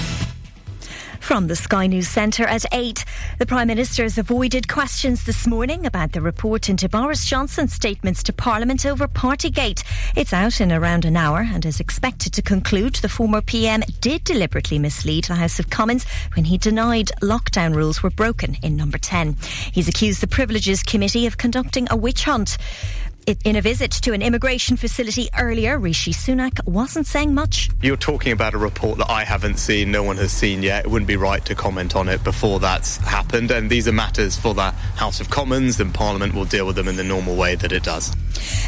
From the Sky News Centre at eight. The Prime Minister has avoided questions this morning about the report into Boris Johnson's statements to Parliament over Partygate. It's out in around an hour and is expected to conclude the former P M did deliberately mislead the House of Commons when he denied lockdown rules were broken in Number ten. He's accused the Privileges Committee of conducting a witch hunt. In a visit to an immigration facility earlier, Rishi Sunak wasn't saying much. You're talking about a report that I haven't seen, no one has seen yet. It wouldn't be right to comment on it before that's happened. And these are matters for the House of Commons, and Parliament will deal with them in the normal way that it does.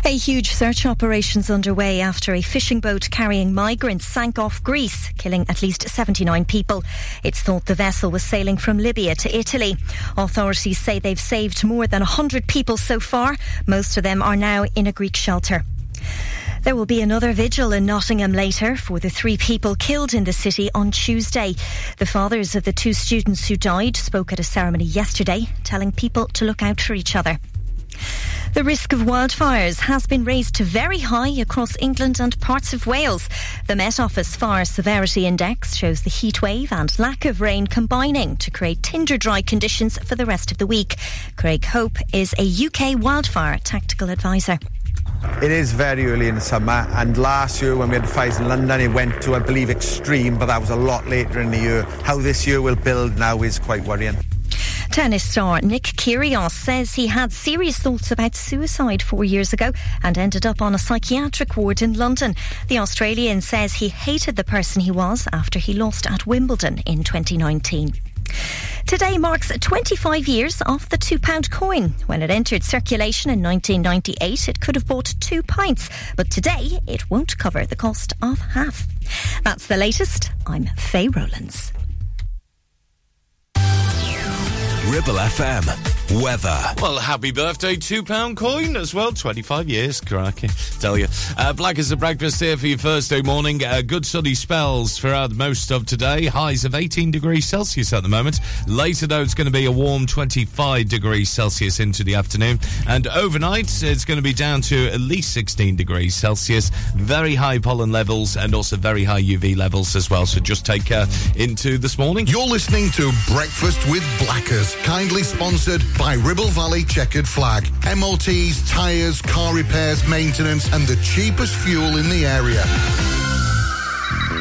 A huge search operation's underway after a fishing boat carrying migrants sank off Greece, killing at least seventy-nine people. It's thought the vessel was sailing from Libya to Italy. Authorities say they've saved more than one hundred people so far. Most of them are now in a Greek shelter. There will be another vigil in Nottingham later for the three people killed in the city on Tuesday. The fathers of the two students who died spoke at a ceremony yesterday, telling people to look out for each other. The risk of wildfires has been raised to very high across England and parts of Wales. The Met Office Fire Severity Index shows the heatwave and lack of rain combining to create tinder-dry conditions for the rest of the week. Craig Hope is a U K wildfire tactical advisor. It is very early in the summer, and last year when we had the fires in London it went to, I believe, extreme, but that was a lot later in the year. How this year will build now is quite worrying. Tennis star Nick Kyrgios says he had serious thoughts about suicide four years ago and ended up on a psychiatric ward in London. The Australian says he hated the person he was after he lost at Wimbledon in twenty nineteen. Today marks twenty-five years off the two pound coin. When it entered circulation in nineteen ninety-eight, it could have bought two pints, but today it won't cover the cost of half. That's the latest. I'm Faye Rowlands. Ribble F M. Weather. Well, happy birthday, two pound coin as well. twenty-five years, cracking, tell you. Uh, black as the breakfast here for your Thursday morning. Uh, good sunny spells throughout most of today. Highs of eighteen degrees Celsius at the moment. Later, though, it's going to be a warm twenty-five degrees Celsius into the afternoon. And overnight, it's going to be down to at least sixteen degrees Celsius. Very high pollen levels and also very high U V levels as well. So just take care into this morning. You're listening to Breakfast with Blackers. Kindly sponsored by Ribble Valley Checkered Flag. M O Ts, tyres, car repairs, maintenance, and the cheapest fuel in the area.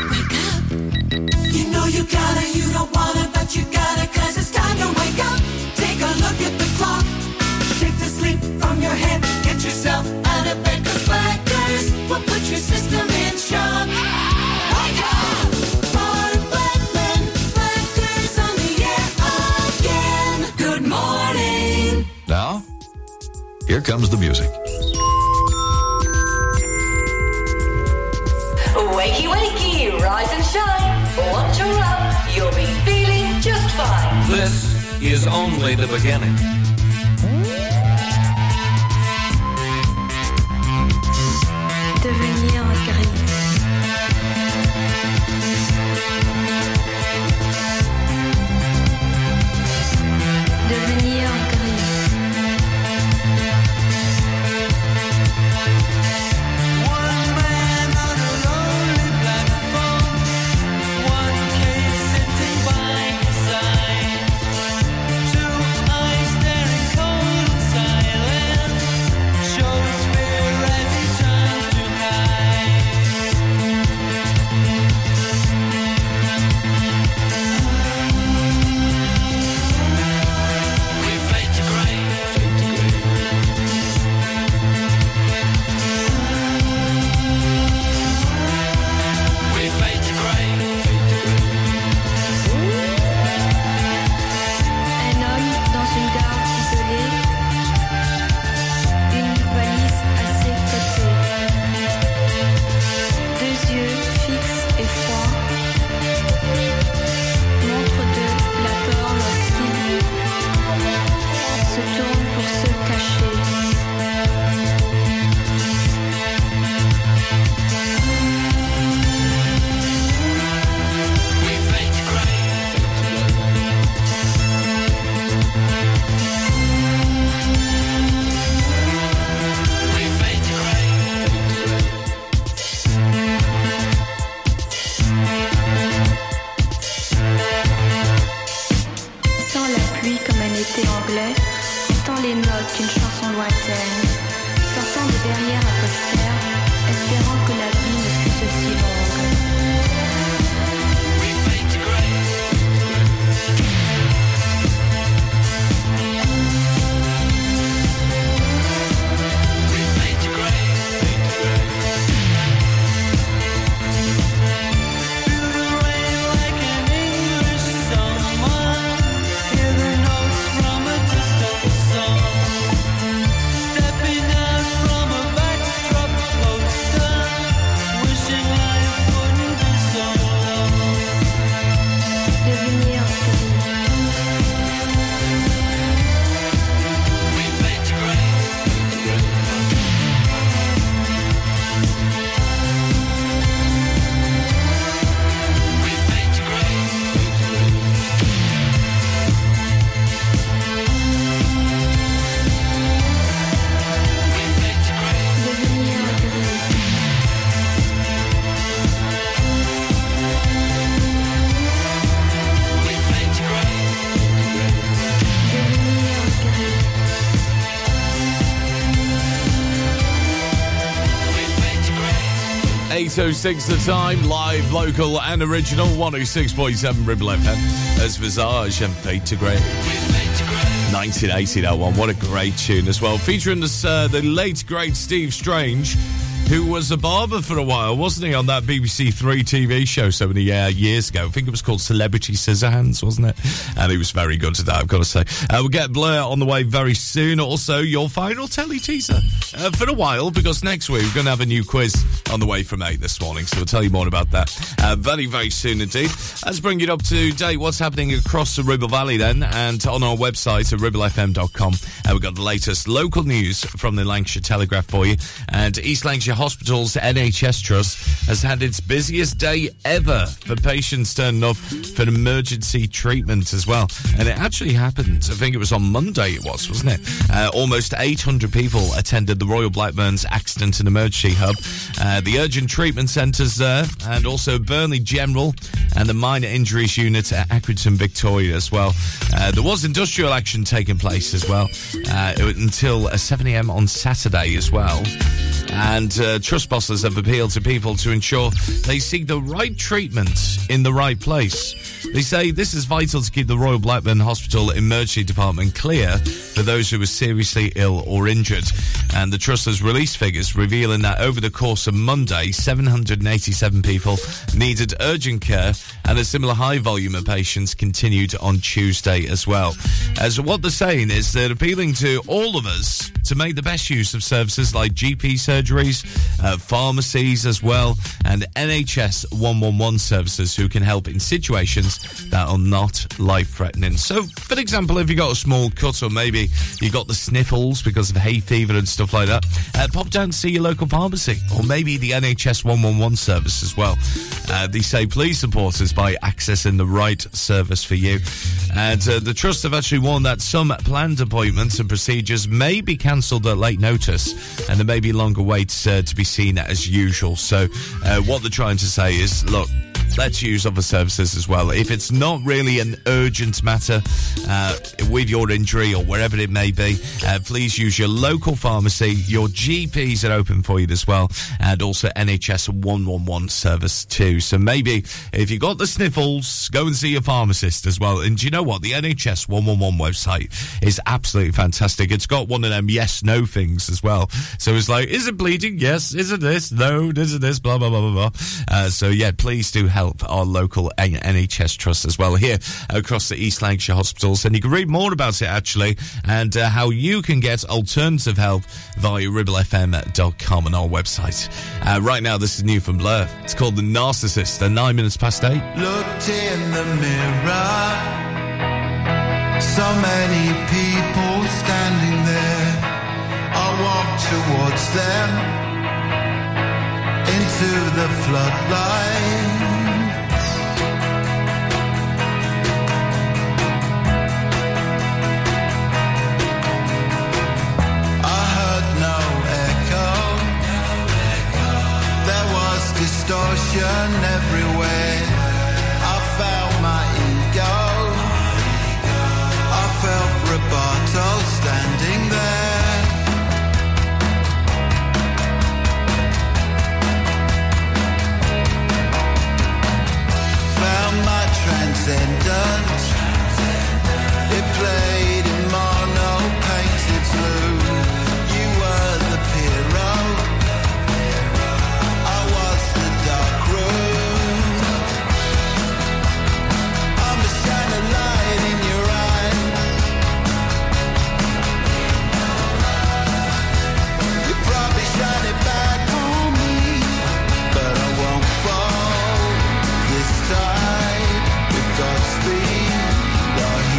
Wake up. You know you gotta, you don't wanna, but you gotta, cause it's time to wake up. Take a look at the clock. Shake the sleep from your head. Get yourself out of bed, cause Blackers will put your system in shock. Wake up. Now, here comes the music. Wakey, wakey, rise and shine. Once you're up, you'll be feeling just fine. This is only the beginning. Devenir acarié. Devenir acarié. Stay eight oh six the time, live, local and original, one oh six point seven Ribble F M. As Visage and Fade to Grey. nineteen eighty, that one. What a great tune as well. Featuring this, uh, the late, great Steve Strange, who was a barber for a while, wasn't he, on that B B C Three T V show so many uh, years ago. I think it was called Celebrity Scissorhands, wasn't it? And he was very good at that, I've got to say. Uh, we'll get Blur on the way very soon. Also, your final tele-teaser uh, for a while, because next week we're going to have a new quiz on the way from eight this morning, so we'll tell you more about that uh, very, very soon indeed. Let's bring it up to date what's happening across the Ribble Valley then, and on our website at ribble f m dot com. Uh, we've got the latest local news from the Lancashire Telegraph for you, and East Lancashire Hospital's N H S Trust has had its busiest day ever for patients turning up for emergency treatment as well. And it actually happened, I think it was on Monday it was, wasn't it? Uh, almost eight hundred people attended the Royal Blackburn's Accident and Emergency Hub, uh, the Urgent Treatment Centres there, and also Burnley General and the Minor Injuries Unit at Accrington Victoria as well. Uh, there was industrial action taking place as well, uh, until seven a m on Saturday as well. And uh, trust bosses have appealed to people to ensure they seek the right treatment in the right place. They say this is vital to keep the Royal Blackburn Hospital Emergency Department clear for those who are seriously ill or injured. And the trust has released figures revealing that over the course of Monday, seven hundred eighty-seven people needed urgent care, and a similar high volume of patients continued on Tuesday as well. As what they're saying is they're appealing to all of us to make the best use of services like G P services, surgeries, uh, pharmacies as well, and N H S one one one services who can help in situations that are not life-threatening. So, for example, if you got a small cut or maybe you got the sniffles because of hay fever and stuff like that, uh, pop down and see your local pharmacy or maybe the N H S one one one service as well. Uh, they say please support us by accessing the right service for you. And uh, the Trust have actually warned that some planned appointments and procedures may be cancelled at late notice, and there may be longer waits uh, to be seen as usual. So uh, what they're trying to say is, look, let's use other services as well. If it's not really an urgent matter uh, with your injury or wherever it may be, uh, please use your local pharmacy. Your G Ps are open for you as well, and also N H S one one one service too. So maybe if you got the sniffles, go and see your pharmacist as well. And do you know what? The N H S one one one website is absolutely fantastic. It's got one of them yes, no things as well. So it's like, is it bleeding? Yes. Is it this? No. Is it this? Blah, blah, blah, blah, blah. Uh, so yeah, please do help. Help our local N H S trust as well here across the East Lancashire hospitals. And you can read more about it actually, and uh, how you can get alternative help via ribble f m dot com and our website. Uh, right now, this is new from Blur. It's called The Narcissist. They're nine minutes past eight. Looked in the mirror, so many people standing there. I walked towards them into the floodlight. Distortion everywhere. I felt my ego. I felt Roboto standing there. Found my transcendence. It played in mono painted blue. You were the hero. Time, it got speed.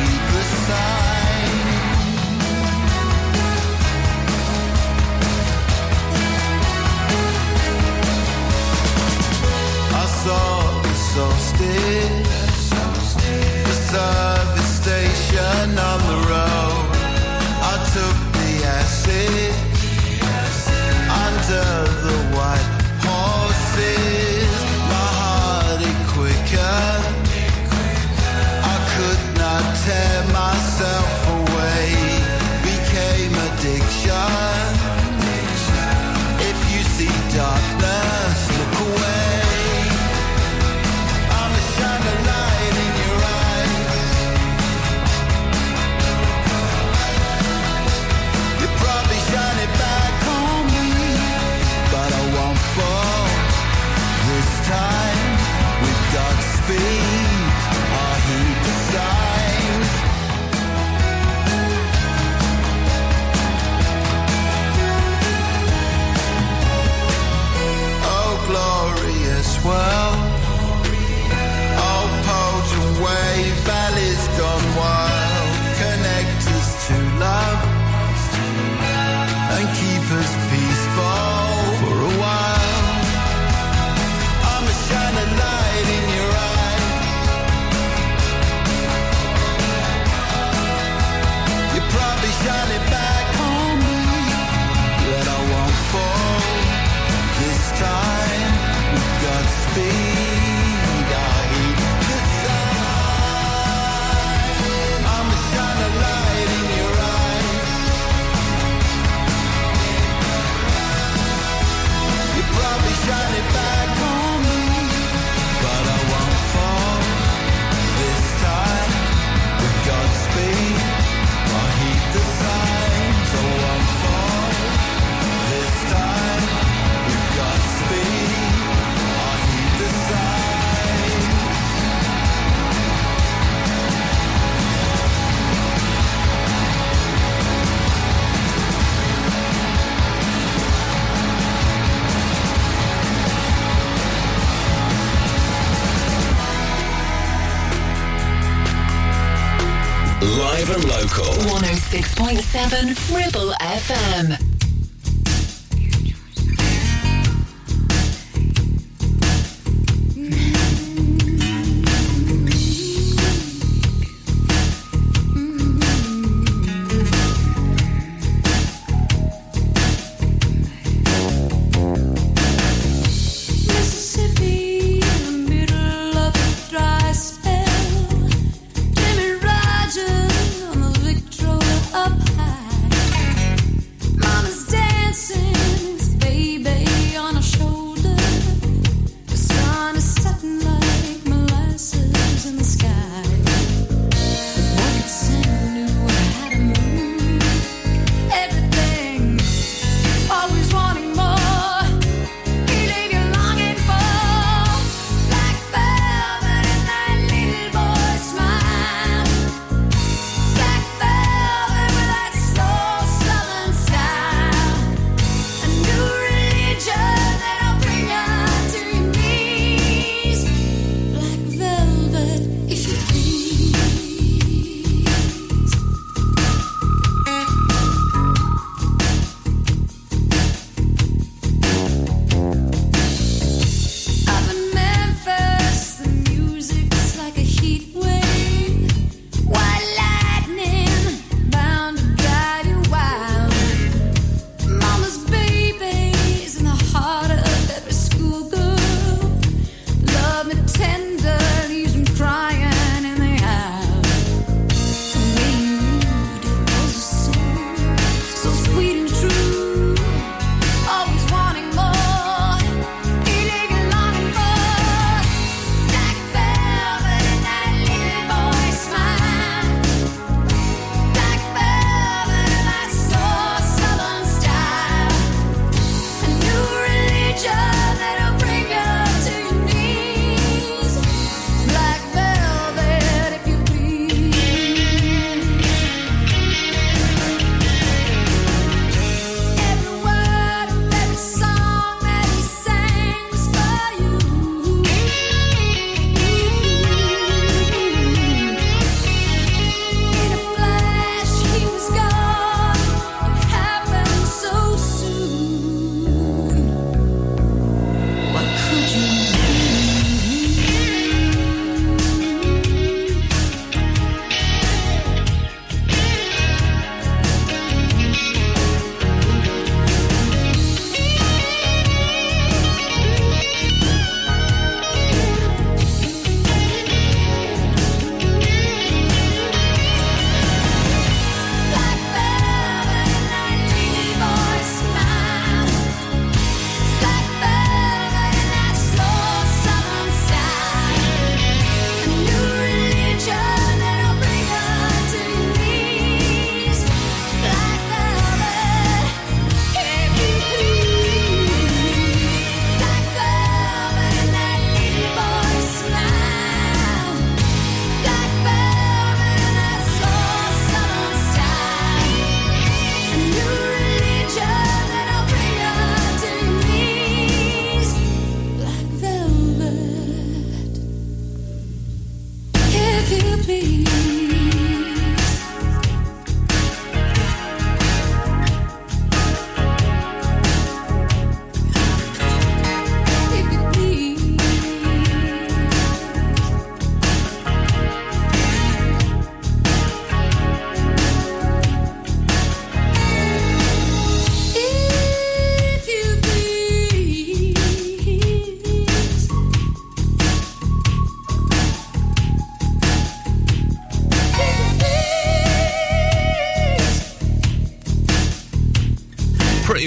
Live and local. one oh six point seven Ribble F M.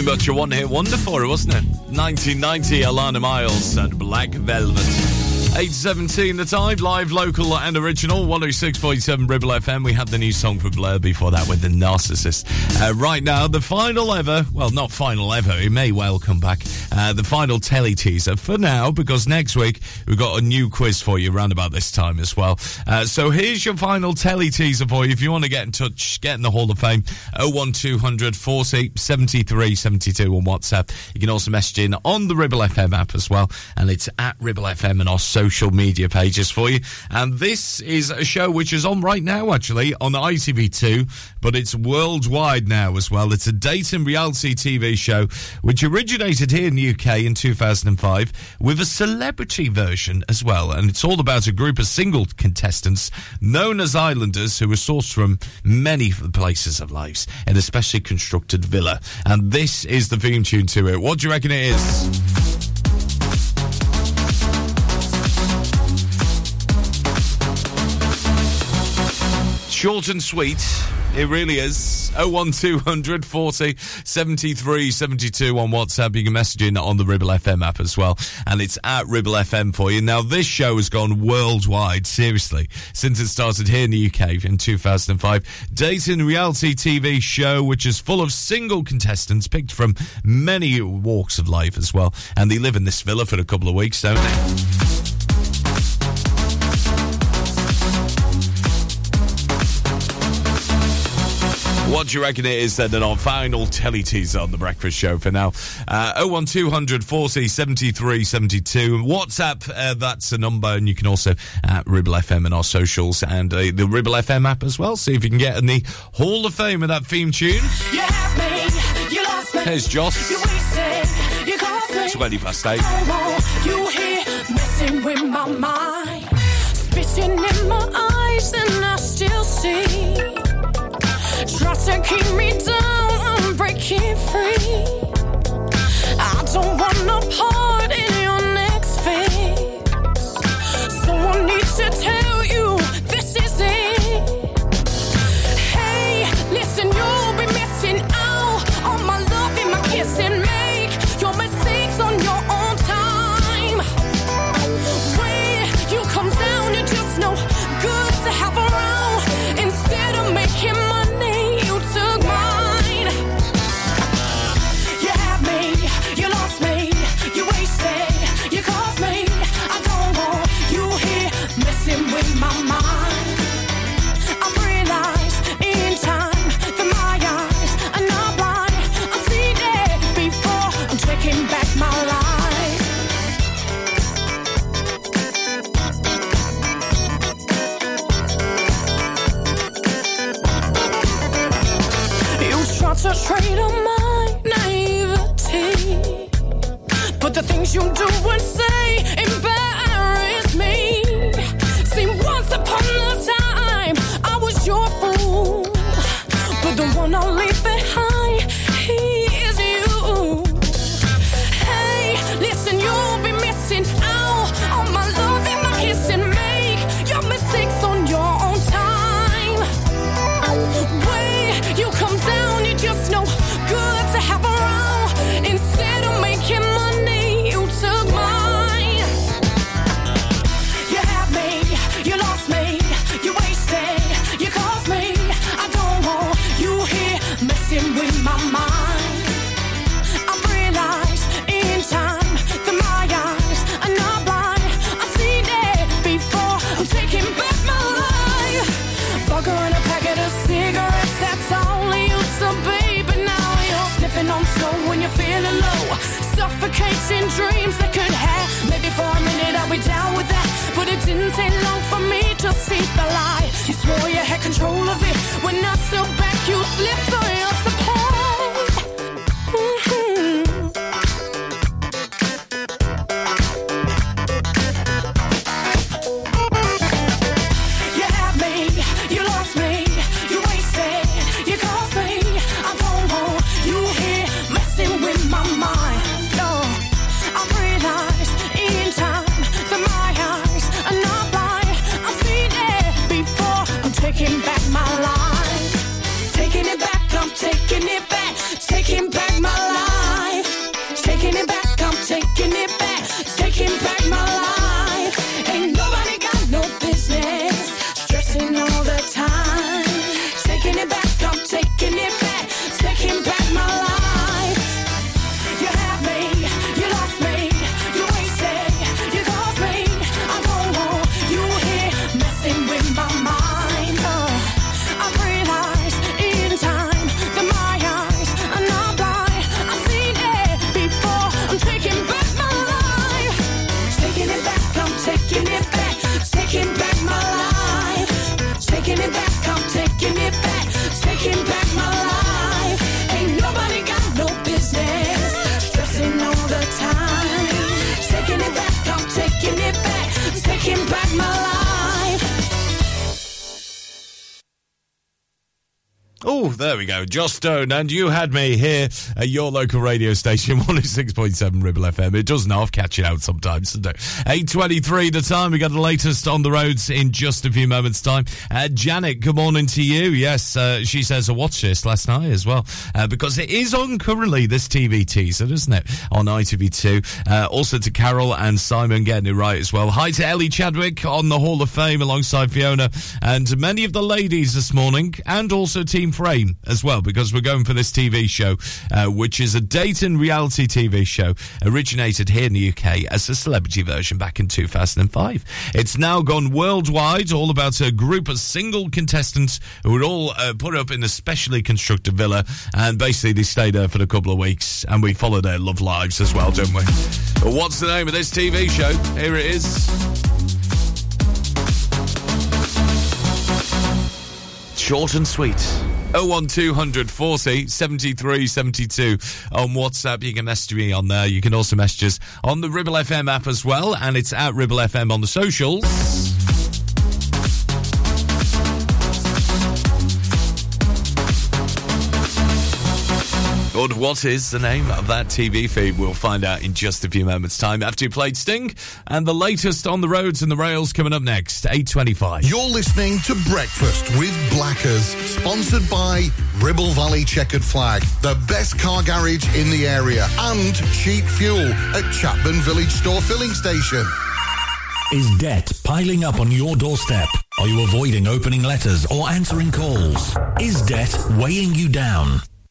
Much a one-hit wonder for her, wasn't it? nineteen ninety, Alana Miles and Black Velvet. eight seventeen the time, live, local and original, one oh six point seven Ribble F M. We had the new song for Blur before that with The Narcissist. Uh, right now, the final ever, well, not final ever, it may well come back, uh, the final telly teaser for now, because next week we've got a new quiz for you around about this time as well. Uh, so here's your final telly teaser for you. If you want to get in touch, get in the Hall of Fame, oh one two hundred forty seventy-three seventy-two on WhatsApp. You can also message in on the Ribble F M app as well, and it's at Ribble F M and also social media pages for you. And this is a show which is on right now, actually, on I T V two, but it's worldwide now as well. It's a dating reality T V show which originated here in the U K in two thousand five with a celebrity version as well. And it's all about a group of single contestants known as Islanders who were sourced from many places of lives, and especially constructed villa. And this is the theme tune to it. What do you reckon it is? Short and sweet, it really is. oh one two hundred forty seventy-three seventy-two on WhatsApp. You can message in on the Ribble F M app as well. And it's at Ribble F M for you. Now, this show has gone worldwide, seriously, since it started here in the U K in two thousand five. Dating reality T V show, which is full of single contestants picked from many walks of life as well. And they live in this villa for a couple of weeks, don't they? What do you reckon it is then? And our final telly teaser on the breakfast show for now. Uh, oh one two hundred forty seventy-three seventy-two. WhatsApp, uh, that's a number. And you can also at uh, Ribble F M and our socials and uh, the Ribble F M app as well. See if you can get in the Hall of Fame with that theme tune. You had me, you lost me. There's Joss. You wasted, you cost me. twenty past eight. Oh, you here messing with my mind. Spitting in my eyes and I still see. Try to keep me down, I'm breaking free. I don't want no part in your next phase. Someone needs to tell you this is it. Hey, listen, you'll be missing out on my love and my kissing. Make your mistakes on your own time. When you come down, you're just no good to have around. Instead of making money, a trait of my naivety, but the things you do and say embarrass me. See, once upon a time I was your fool, but the one I'll leave behind, he is you. Hey, listen, you'll be missing out on my love and my kiss, and make your mistakes on your own time. When you come down, just no good to have around. Instead of making money, you took mine. You had me, you lost me, you wasted, you caused me. I don't want you here messing with my mind. I've realized in time that my eyes are not blind. I've seen it before, I'm taking back my life. Bugger and a packet of cigarettes, that's only so baby, now you're slipping on slow when you're feeling low. Suffocating dreams that could have. Maybe for a minute I'll be down with that, but it didn't take long for me to see the light. You swore you had control of it. When I stood back, you slipped on your support. Mm-hmm. You had me, you lost me. Back my life. Oh, there we go. Joss Stone, and you had me here at your local radio station, one oh six point seven Ribble F M. It does not catch it out sometimes, doesn't it? eight twenty-three the time. We got the latest on the roads in just a few moments' time. Uh, Janet, good morning to you. Yes, uh, she says, I watched this last night as well, uh, because it is on currently, this T V teaser, isn't it, on I T V two. Uh, also to Carol and Simon getting it right as well. Hi to Ellie Chadwick on the Hall of Fame alongside Fiona and many of the ladies this morning, and also Team Frame as well, because we're going for this T V show, uh, which is a Dayton reality T V show, originated here in the U K as a celebrity version back in two thousand five. It's now gone worldwide, all about a group of single contestants who were all uh, put up in a specially constructed villa, and basically they stayed there for a couple of weeks, and we follow their love lives as well, don't we? But what's the name of this T V show? Here it is. Short and sweet. oh one two hundred forty seventy-three seventy-two on WhatsApp. You can message me on there. You can also message us on the Ribble F M app as well, and it's at Ribble F M on the socials. But what is the name of that T V feed? We'll find out in just a few moments' time after you played Sting and the latest on the roads and the rails coming up next, eight twenty-five. You're listening to Breakfast with Blackers, sponsored by Ribble Valley Checkered Flag, the best car garage in the area, and cheap fuel at Chapman Village Store Filling Station. Is debt piling up on your doorstep? Are you avoiding opening letters or answering calls? Is debt weighing you down?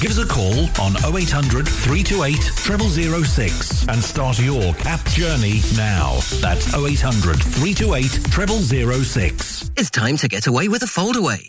Give us a call on oh eight hundred three two eight zero zero zero six and start your C A P journey now. That's oh eight hundred three two eight zero zero zero six. It's time to get away with a foldaway.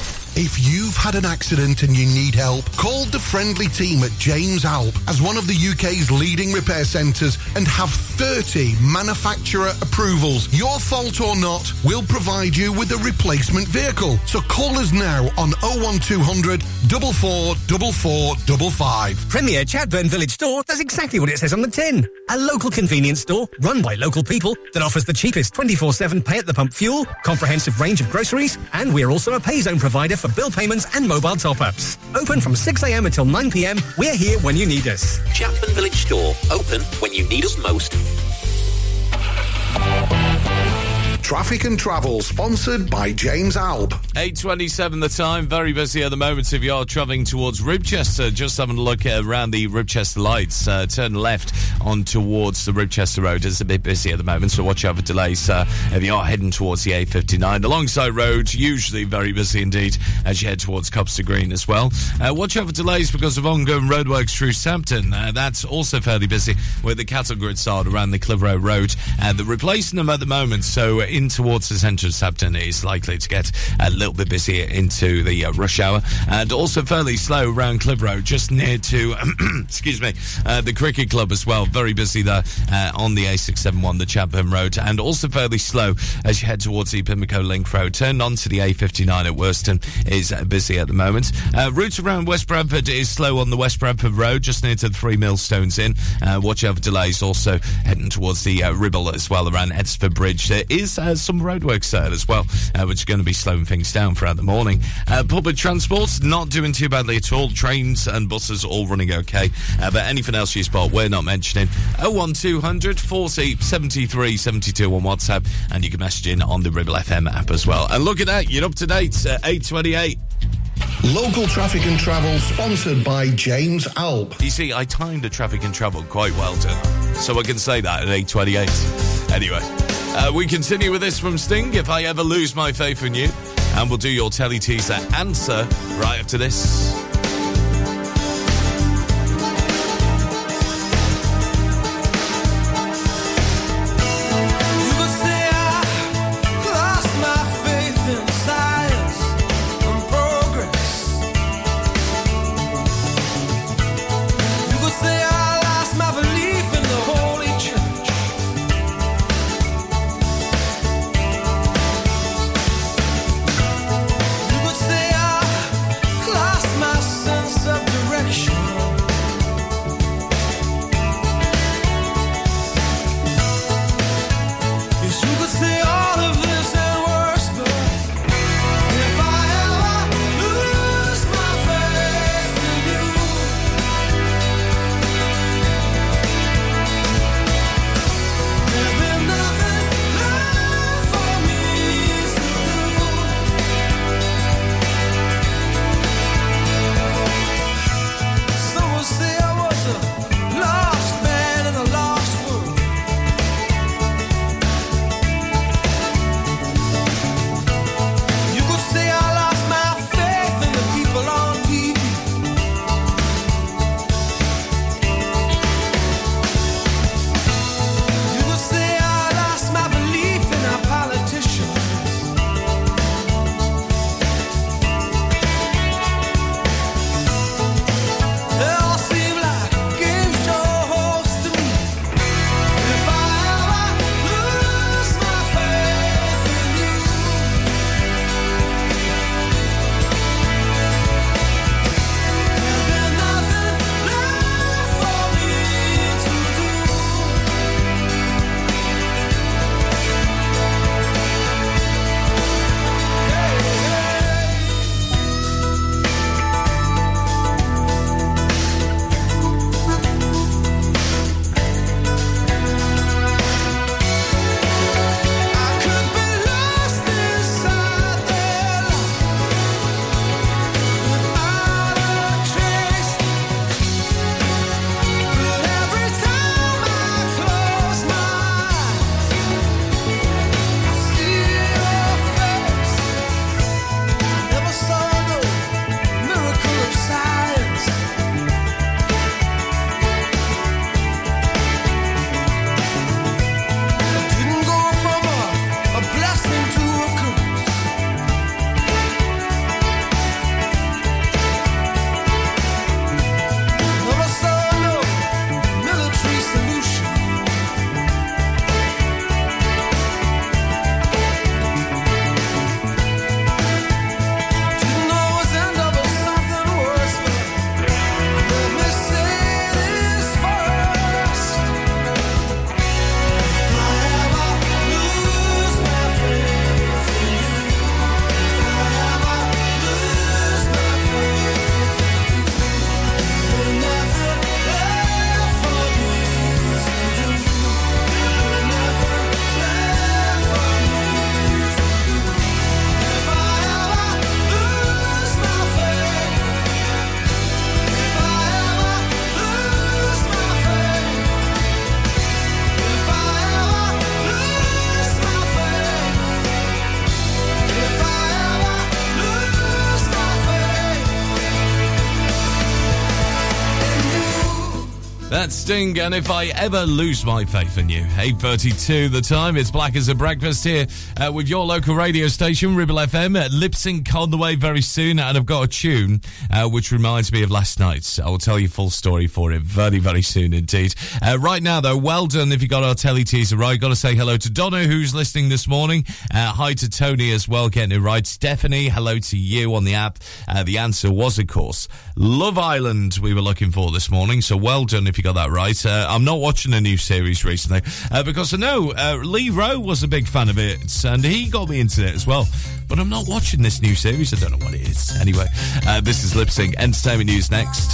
If you've had an accident and you need help, call the friendly team at James Alp as one of the U K's leading repair centres and have thirty manufacturer approvals. Your fault or not, we'll provide you with a replacement vehicle. So call us now on oh one two hundred four four four four five five. Premier Chadburn Village Store does exactly what it says on the tin. A local convenience store run by local people that offers the cheapest twenty-four seven pay at the pump fuel, comprehensive range of groceries, and we're also a pay zone provider for bill payments and mobile top-ups. Open from six a.m. until nine p.m. We're here when you need us. Chapman Village Store. Open when you need us most. Traffic and Travel, sponsored by James Alb. eight twenty-seven the time, very busy at the moment if you are travelling towards Ribchester. Just having a look at around the Ribchester lights. Uh, turn left on towards the Ribchester Road. It's a bit busy at the moment, so watch out for delays uh, if you are heading towards the A fifty-nine. The Longside Road, usually very busy indeed as you head towards Copster Green as well. Uh, watch out for delays because of ongoing roadworks through Sampton. Uh, that's also fairly busy with the cattle grids are around the Clitheroe Road. Uh, they're replacing them at the moment, so in towards the centre of Sabton is likely to get a little bit busier into the uh, rush hour, and also fairly slow around Clitheroe, just near to excuse me, uh, the cricket club as well. Very busy there uh, on the A six seventy-one, the Chapman Road, and also fairly slow as you head towards the Pimlico Link Road. Turn on to the A fifty-nine at Worston is uh, busy at the moment. Uh, route around West Bradford is slow on the West Bradford Road, just near to the Three Millstones Inn. Uh, watch out for delays also heading towards the uh, Ribble as well around Edsford Bridge. There is Uh, some roadworks there as well, uh, which are going to be slowing things down throughout the morning. Uh, public transport's not doing too badly at all. Trains and buses all running okay. Uh, but anything else you spot, we're not mentioning. oh one two hundred forty seventy-three seventy-two on WhatsApp, and you can message in on the Ribble F M app as well. And look at that, you're up to date at eight twenty-eight. Local Traffic and Travel, sponsored by James Alb. You see, I timed the Traffic and Travel quite well, didn't I? So I can say that at eight twenty-eight. Anyway. Uh, we continue with this from Sting, If I Ever Lose My Faith in You. And we'll do your tele-teaser answer right after this. Sting, and If I Ever Lose My Faith in You. eight thirty-two the time. It's Black as a Breakfast here uh, with your local radio station, Ribble F M. Uh, lip sync on the way very soon, and I've got a tune uh, which reminds me of last night's. I'll tell you full story for it very, very soon indeed. Uh, right now, though, well done if you got our tele-teaser right. Got to say hello to Donna, who's listening this morning. Uh, hi to Tony as well, getting it right. Stephanie, hello to you on the app. Uh, the answer was, of course, Love Island we were looking for this morning, so well done if you got that right. Uh, I'm not watching a new series recently uh, because I know uh, Lee Rowe was a big fan of it and he got me into it as well. But I'm not watching this new series. I don't know what it is. Anyway, uh, this is Lip Sync. Entertainment news next.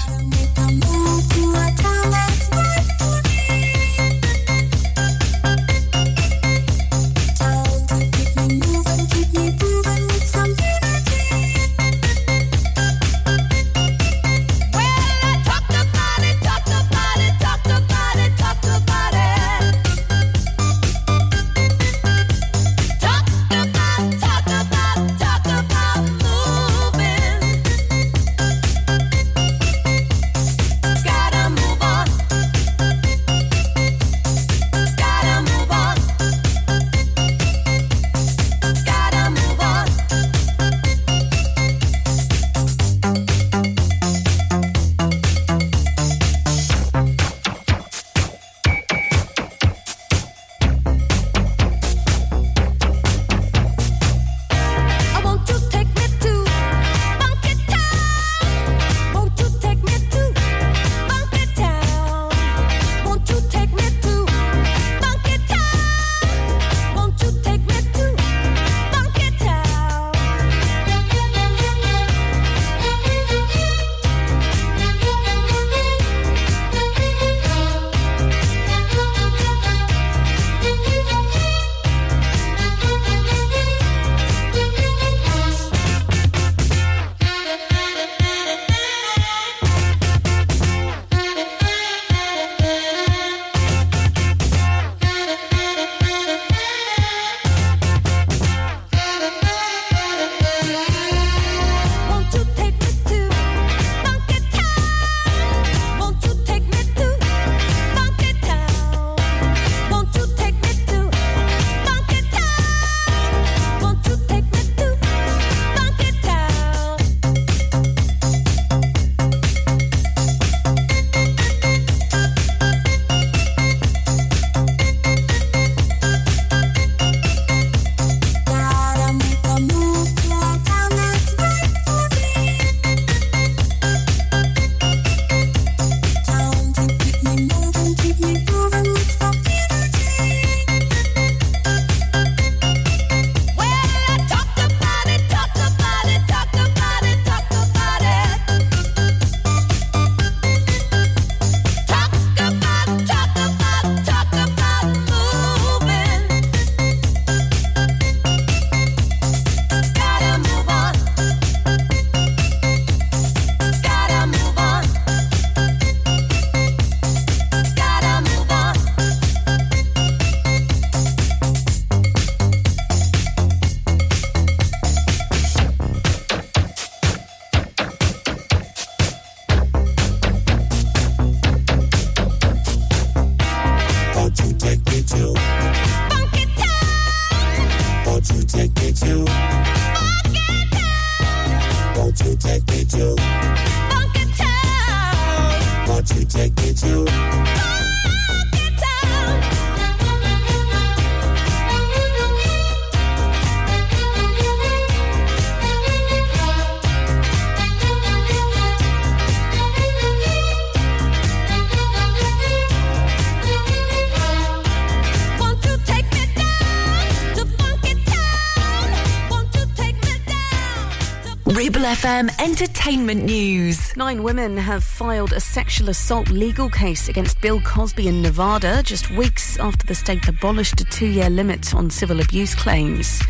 Ribble F M Entertainment News. Nine women have filed a sexual assault legal case against Bill Cosby in Nevada just weeks after the state abolished a two-year limit on civil abuse claims.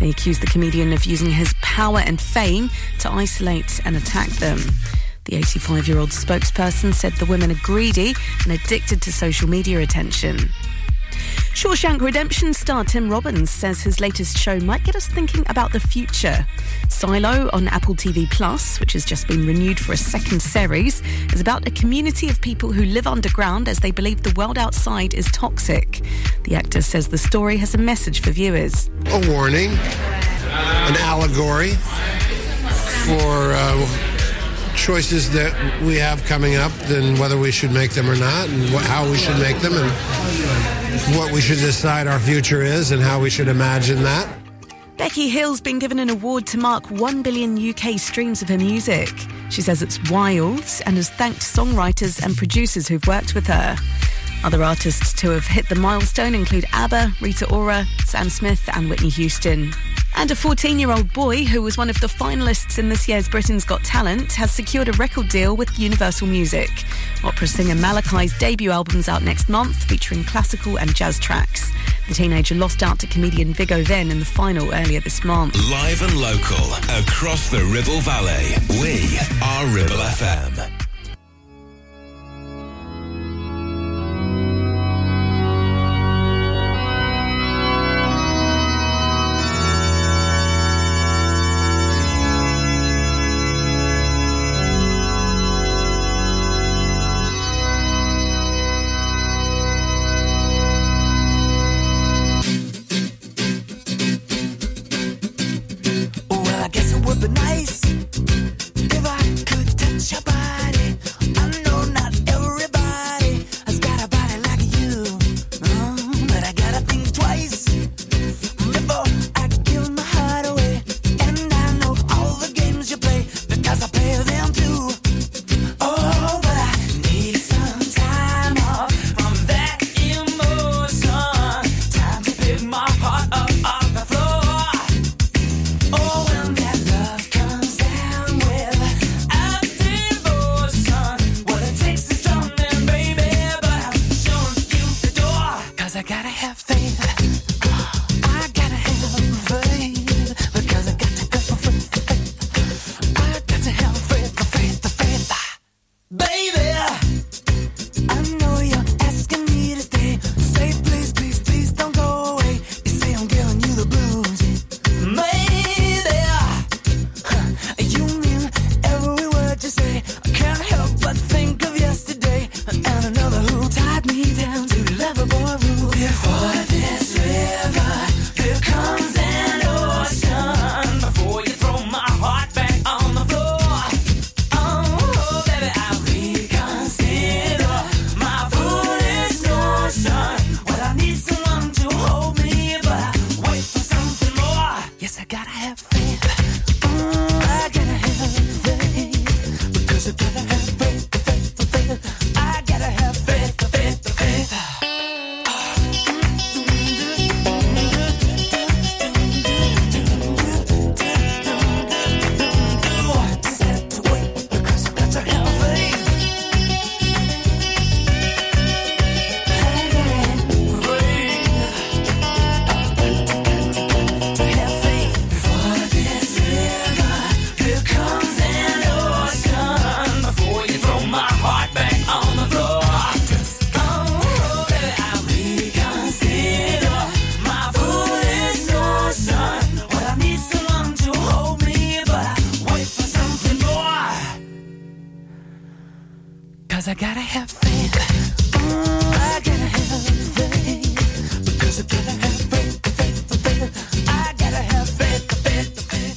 They accused the comedian of using his power and fame to isolate and attack them. The eighty-five-year-old spokesperson said the women are greedy and addicted to social media attention. Shawshank Redemption star Tim Robbins says his latest show might get us thinking about the future. Silo on Apple T V Plus, which has just been renewed for a second series, is about a community of people who live underground as they believe the world outside is toxic. The actor says the story has a message for viewers. A warning, an allegory for Uh, choices that we have coming up, and whether we should make them or not, and what, how we should make them, and what we should decide our future is, and how we should imagine that. Becky Hill's been given an award to mark one billion U K streams of her music. She says it's wild and has thanked songwriters and producers who've worked with her. Other artists to have hit the milestone include ABBA, Rita Ora, Sam Smith and Whitney Houston. And a fourteen-year-old boy who was one of the finalists in this year's Britain's Got Talent has secured a record deal with Universal Music. Opera singer Malachi's debut album's out next month, featuring classical and jazz tracks. The teenager lost out to comedian Viggo Venn in the final earlier this month. Live and local, across the Ribble Valley, we are Ribble F M.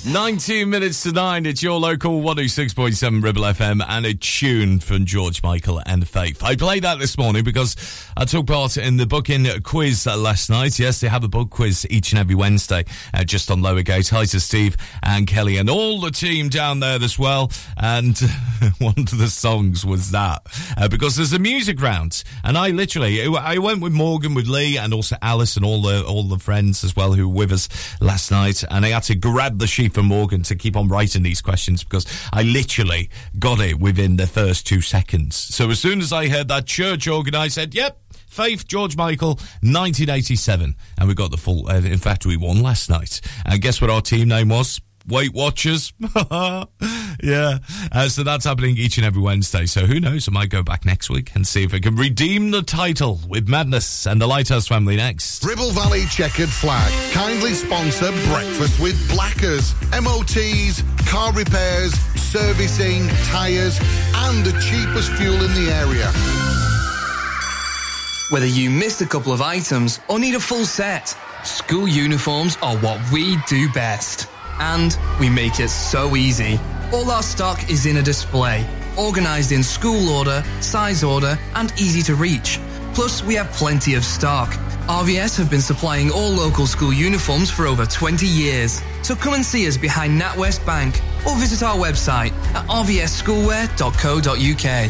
nineteen minutes to nine, it's your local one oh six point seven Ribble F M and a tune from George Michael and Faith. I played that this morning because I took part in the booking quiz last night. Yes, they have a book quiz each and every Wednesday uh, just on Lowergate. Hi to Steve and Kelly and all the team down there as well. And one of the songs was that uh, because there's a music round. And I literally, I went with Morgan, with Lee and also Alice and all the all the friends as well who were with us last night. And I had to grab the sheet from Morgan to keep on writing these questions, because I literally got it within the first two seconds. So as soon as I heard that church organ, I said, yep, Faith, George Michael, nineteen eighty-seven. And we got the full... Uh, in fact, we won last night. And guess what our team name was? Weight Watchers. Yeah. Uh, so that's happening each and every Wednesday. So who knows? I might go back next week and see if I can redeem the title with Madness and the Lighthouse Family next. Ribble Valley Checkered Flag kindly sponsor Breakfast with Blackers, M O Ts, car repairs, servicing, tyres, and the cheapest fuel in the area. Whether you missed a couple of items or need a full set, school uniforms are what we do best. And we make it so easy. All our stock is in a display, organised in school order, size order, and easy to reach. Plus, we have plenty of stock. R V S have been supplying all local school uniforms for over twenty years. So come and see us behind NatWest Bank or visit our website at r v s schoolwear dot co dot u k.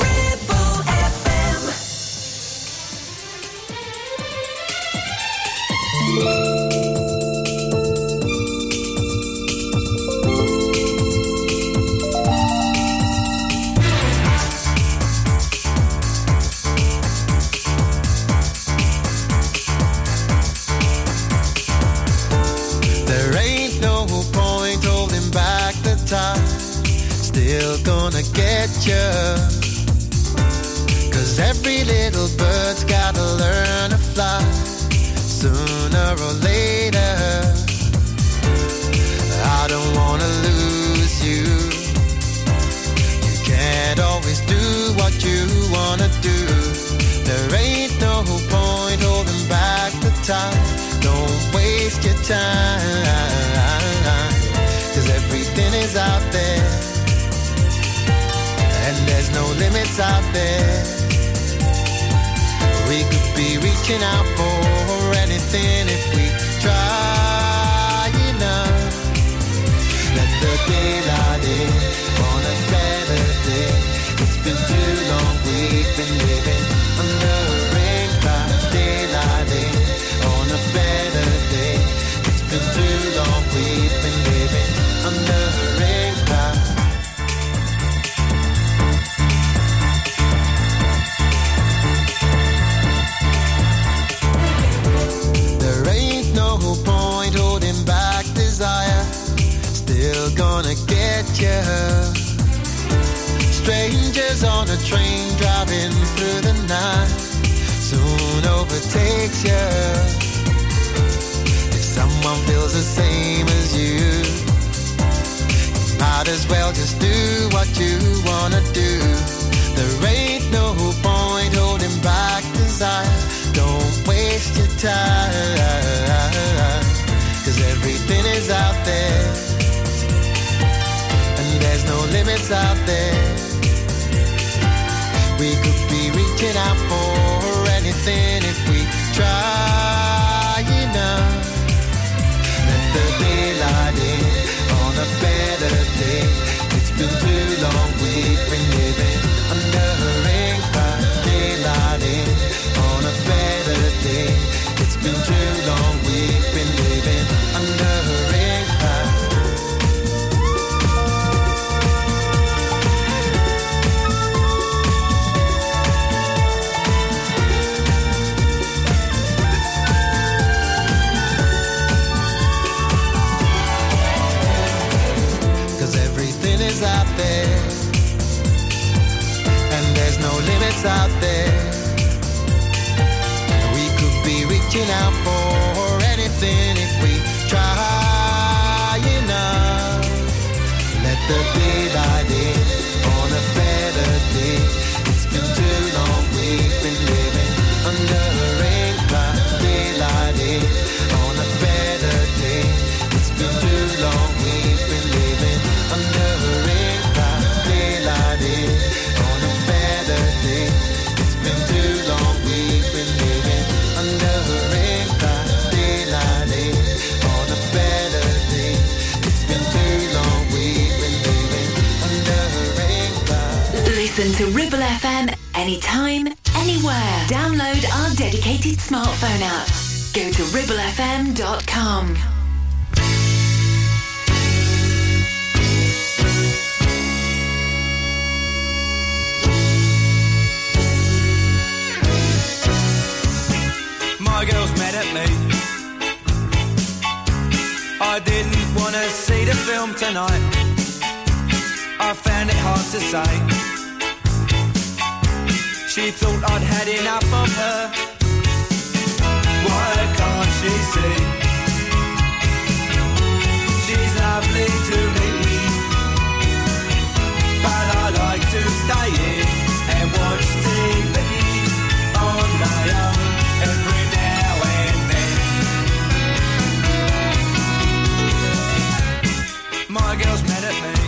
Ribble F M. Gonna get ya, 'cause every little bird's gotta learn to fly sooner or later. I don't wanna lose you. You can't always do what you wanna do. There ain't no point holding back the time. Don't waste your time, 'cause everything is out there. And there's no limits out there. We could be reaching out for anything if we try enough. Let the daylight in on a better day. It's been too long, we've been living under a rain cloud. Daylight in on a better day. It's been too long, we've been living under a rain cloud. Gonna get you. Strangers on a train driving through the night soon overtakes you. If someone feels the same as you, you might as well just do what you wanna do. There ain't no point holding back desire. Don't waste your time, 'cause everything is out there. There's no limits out there. We could be reaching out for anything if we try enough. the deal I did on a better day. It's been too long, we've been living under a ring by daylight in on a better day. It's been too long, we've been living under a ring by. Out there, and there's no limits out there. We could be reaching out for anything if we try enough. Let the daylight in on a better day. It's been too long, we've been living under a rain cloud. Daylight in on a better day. It's been too long, we've been living under a rain cloud. Daylight in on a better day. It's been too long, we've been living under a rain cloud. Daylight in on a better day. It's been too long, we've been living under a rain cloud. Listen to Ribble F M anytime, anywhere. Download our dedicated smartphone app. Go to ribble f m dot com. My girl's mad at me. I didn't want to see the film tonight. I found it hard to say. She thought I'd had enough of her. Why can't she see? She's lovely to me, but I like to stay in and watch T V all day long, every day. My girl's mad at me.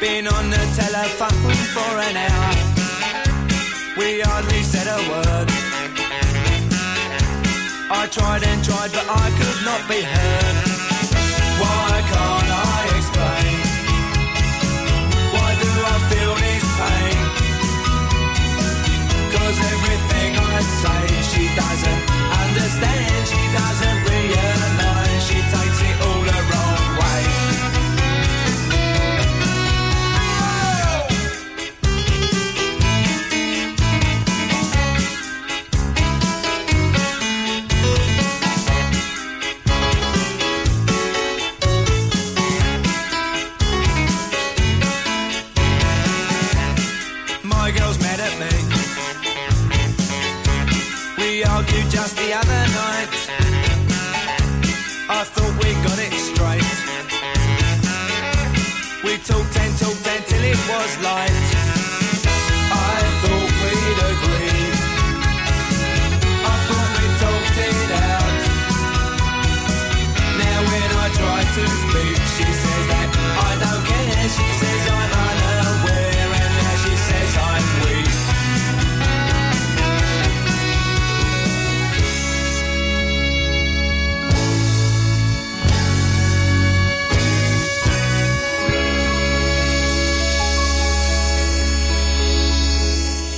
Been on the telephone for an hour. We hardly said a word. I tried and tried, but I could not be heard. Why can't I explain? Why do I feel this pain? 'Cause everything I say, she doesn't understand. She doesn't realise. She takes it all. Just the other night, I thought we got it straight. We talked and talked until it was light. I thought we'd agreed. I thought we talked it out. Now when I try to speak, she says that I don't care. She says I'm unaware, and now she says I'm weak.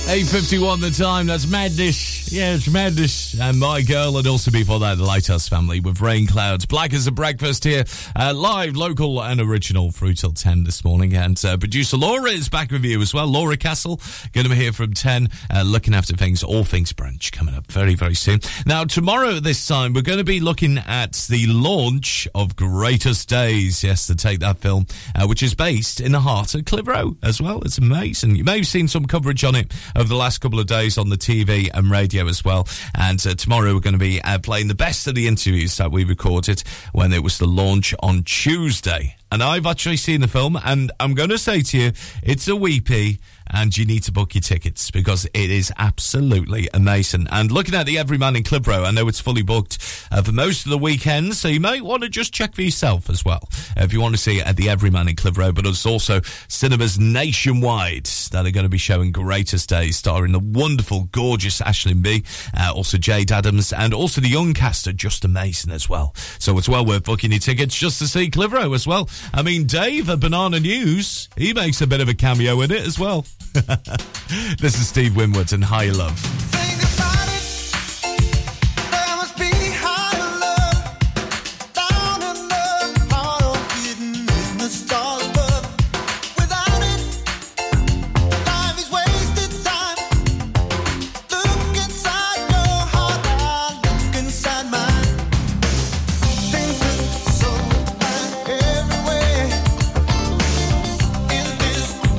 eight fifty-one the time, that's Madness. Yeah, it's Madness. And My Girl, and also before that, the Lighthouse Family with Rain Clouds. Black as a Breakfast here, uh, live, local and original through till ten this morning. And uh, producer Laura is back with you as well. Laura Castle, going to be here from ten, uh, looking after things, all things brunch coming up very, very soon. Now, tomorrow at this time, we're going to be looking at the launch of Greatest Days. Yes, the Take That film, uh, which is based in the heart of Clitheroe as well. It's amazing. You may have seen some coverage on it over the last couple of days on the T V and radio as well. And uh, tomorrow we're going to be uh, playing the best of the interviews that we recorded when it was the launch on Tuesday and I've actually seen the film, and I'm going to say to you, it's a weepy, and you need to book your tickets because it is absolutely amazing. And looking at the Everyman in Clitheroe, I know it's fully booked uh, for most of the weekends, so you might want to just check for yourself as well uh, if you want to see it at the Everyman in Clitheroe. But there's also cinemas nationwide that are going to be showing Greatest Days, starring the wonderful, gorgeous Aisling B, uh, also Jade Addams, and also the young cast are just amazing as well. So it's well worth booking your tickets just to see Clitheroe as well. I mean, Dave at Banana News, he makes a bit of a cameo in it as well. This is Steve Winwood and Higher Love. Think about it. There must be higher love. Down in the heart of hidden in the stars above. Without it, time is wasted time. Look inside your heart, I look inside mine. Things look so bad everywhere. In this whole world.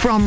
From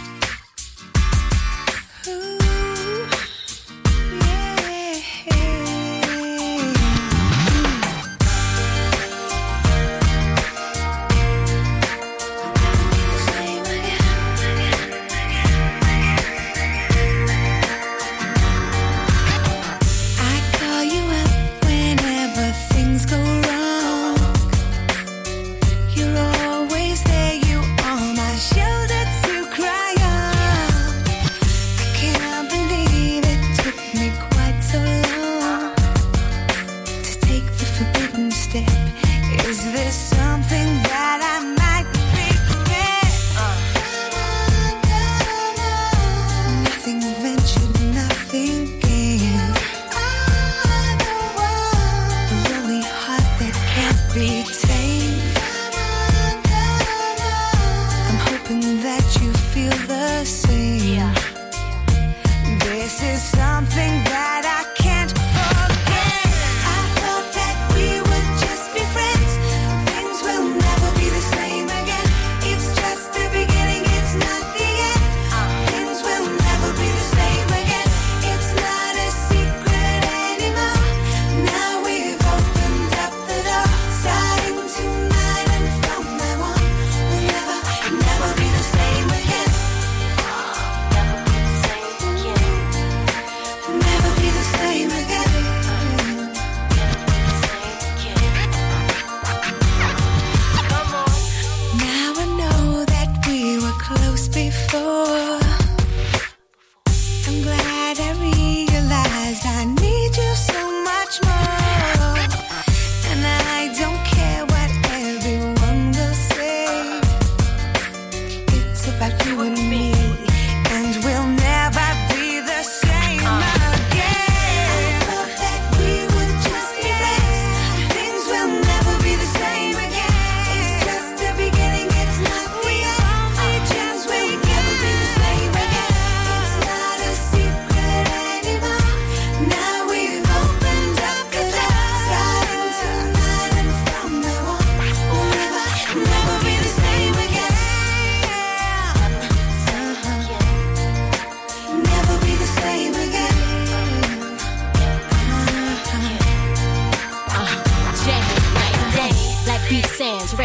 You're always there, you are my shoulder to cry on.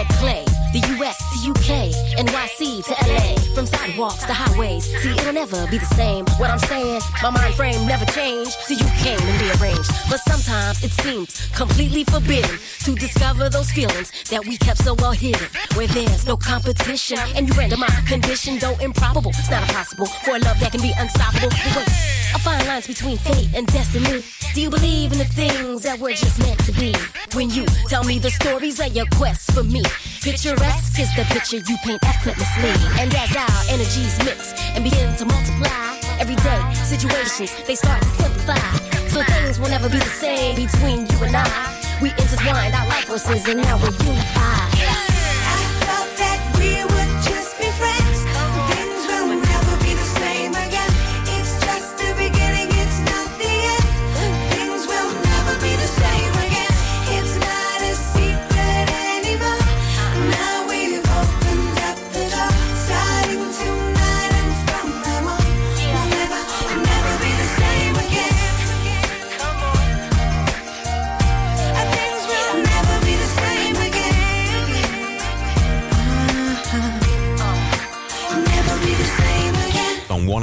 like clay. The U S to U K, N Y C to L A, from sidewalks to highways. See, it'll never be the same. What I'm saying, my mind frame never changed. See, you came and rearranged. But sometimes it seems completely forbidden to discover those feelings that we kept so well hidden. Where there's no competition, and you render my condition, though improbable, it's not impossible for a love that can be unstoppable. But wait, I find lines between fate and destiny. Do you believe in the things that were just meant to be? When you tell me the stories of your quest for me, picture is the picture you paint effortlessly. And as our energies mix and begin to multiply, everyday situations, they start to simplify. So things will never be the same between you and I. We intertwined our life forces and now we're unified. I thought that we would just be friends. Things will never be the same again. It's just the beginning, it's not the end. Things will never be the same again. It's not a secret anymore. one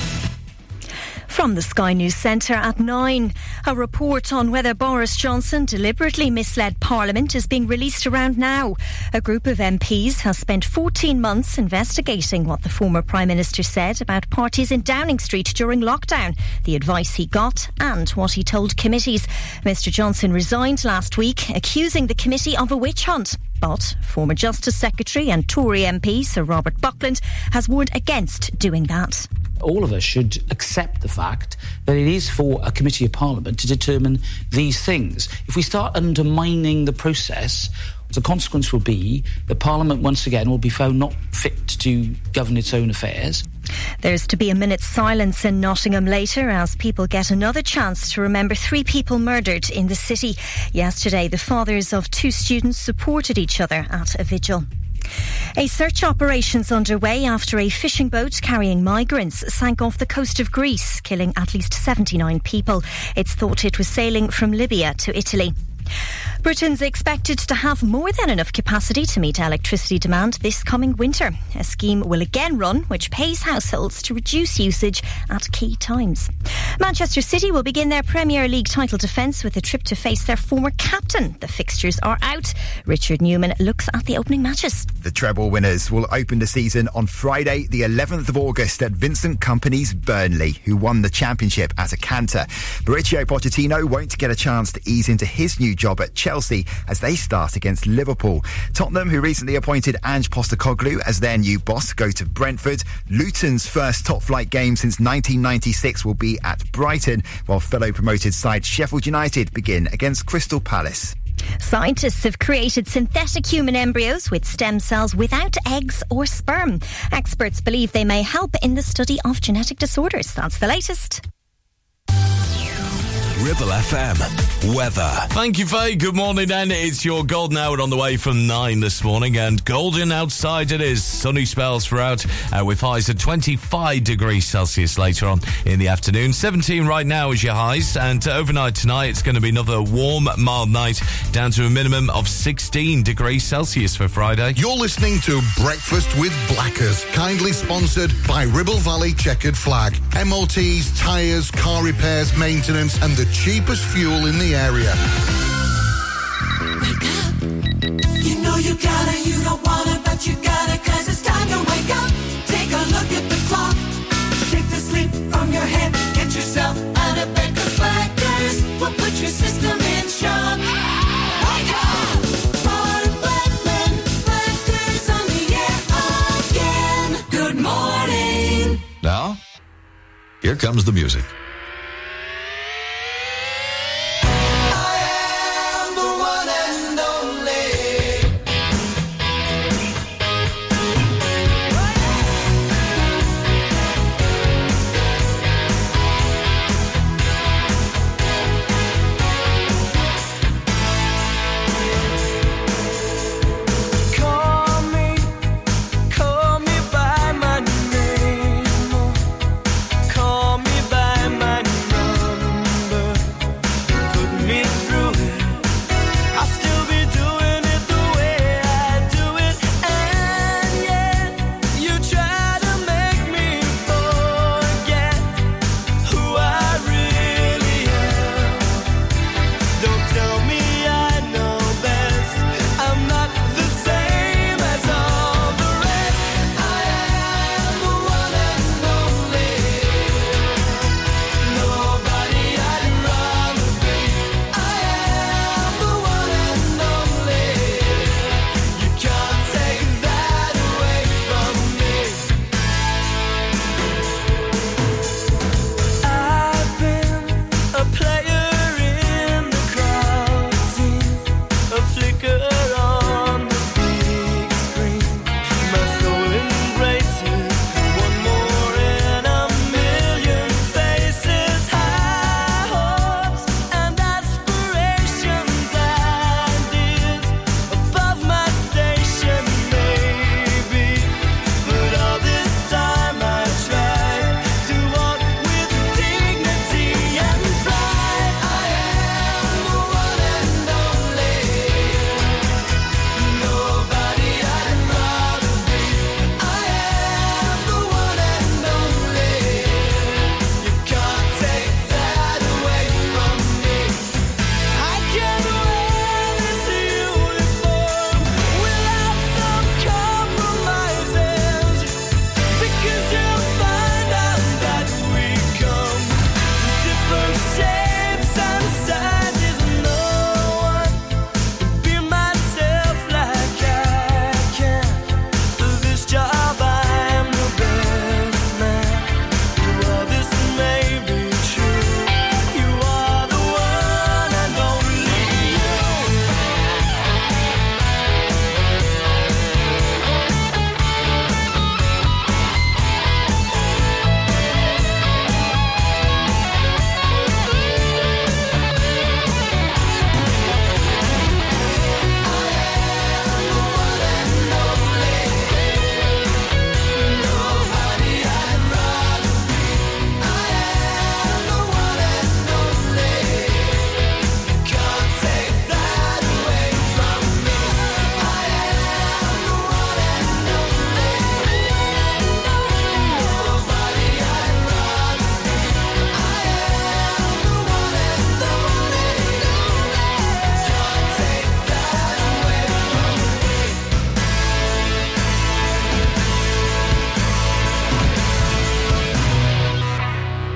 From the Sky News Centre at nine, a report on whether Boris Johnson deliberately misled Parliament is being released around now. A group of M Ps has spent fourteen months investigating what the former Prime Minister said about parties in Downing Street during lockdown, the advice he got and what he told committees. Mr Johnson resigned last week, accusing the committee of a witch hunt. But former Justice Secretary and Tory M P Sir Robert Buckland has warned against doing that. All of us should accept the fact that it is for a committee of Parliament to determine these things. If we start undermining the process, the consequence will be that Parliament once again will be found not fit to govern its own affairs. There's to be a minute's silence in Nottingham later as people get another chance to remember three people murdered in the city. Yesterday, the fathers of two students supported each other at a vigil. A search operation's underway after a fishing boat carrying migrants sank off the coast of Greece, killing at least seventy-nine people. It's thought it was sailing from Libya to Italy. Britain's expected to have more than enough capacity to meet electricity demand this coming winter. A scheme will again run which pays households to reduce usage at key times. Manchester City will begin their Premier League title defence with a trip to face their former captain. The fixtures are out. Richard Newman looks at the opening matches. The treble winners will open the season on Friday the eleventh of August at Vincent Kompany's Burnley, who won the championship as a canter. Mauricio Pochettino won't get a chance to ease into his new job at Chelsea as they start against Liverpool. Tottenham, who recently appointed Ange Postecoglou as their new boss, go to Brentford. Luton's first top-flight game since nineteen ninety-six will be at Brighton, while fellow promoted side Sheffield United begin against Crystal Palace. Scientists have created synthetic human embryos with stem cells without eggs or sperm. Experts believe they may help in the study of genetic disorders. That's the latest. Ribble F M weather. Thank you, Faye. Good morning, then. It's your golden hour on the way from nine this morning, and golden outside it is. Sunny spells throughout, uh, with highs at twenty-five degrees Celsius later on in the afternoon. seventeen right now is your highs, and uh, overnight tonight it's going to be another warm, mild night, down to a minimum of sixteen degrees Celsius for Friday. You're listening to Breakfast with Blackers, kindly sponsored by Ribble Valley Checkered Flag. M O Ts, tyres, car repairs, maintenance, and the cheapest fuel in the area. Wake up. You know you gotta, you don't wanna, but you gotta, cause it's time to wake up. Take a look at the clock. Shake the sleep from your head. Get yourself out of bed, cause Blackers will put your system in shock. Wake up! For black men, Blackers on the air again. Good morning. Now, here comes the music. Call me, call me by my name.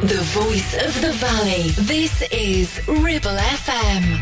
The voice of the valley. This is Ribble F M.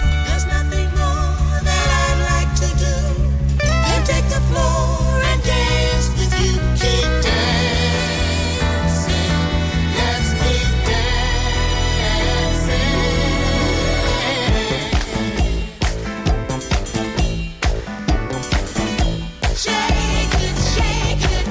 There's nothing more that I'd like to do than take the floor and dance with you. Keep dancing, let's keep dancing. Shake it, shake it.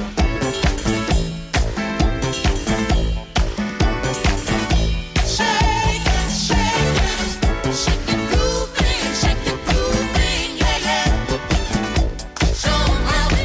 Show 'em how.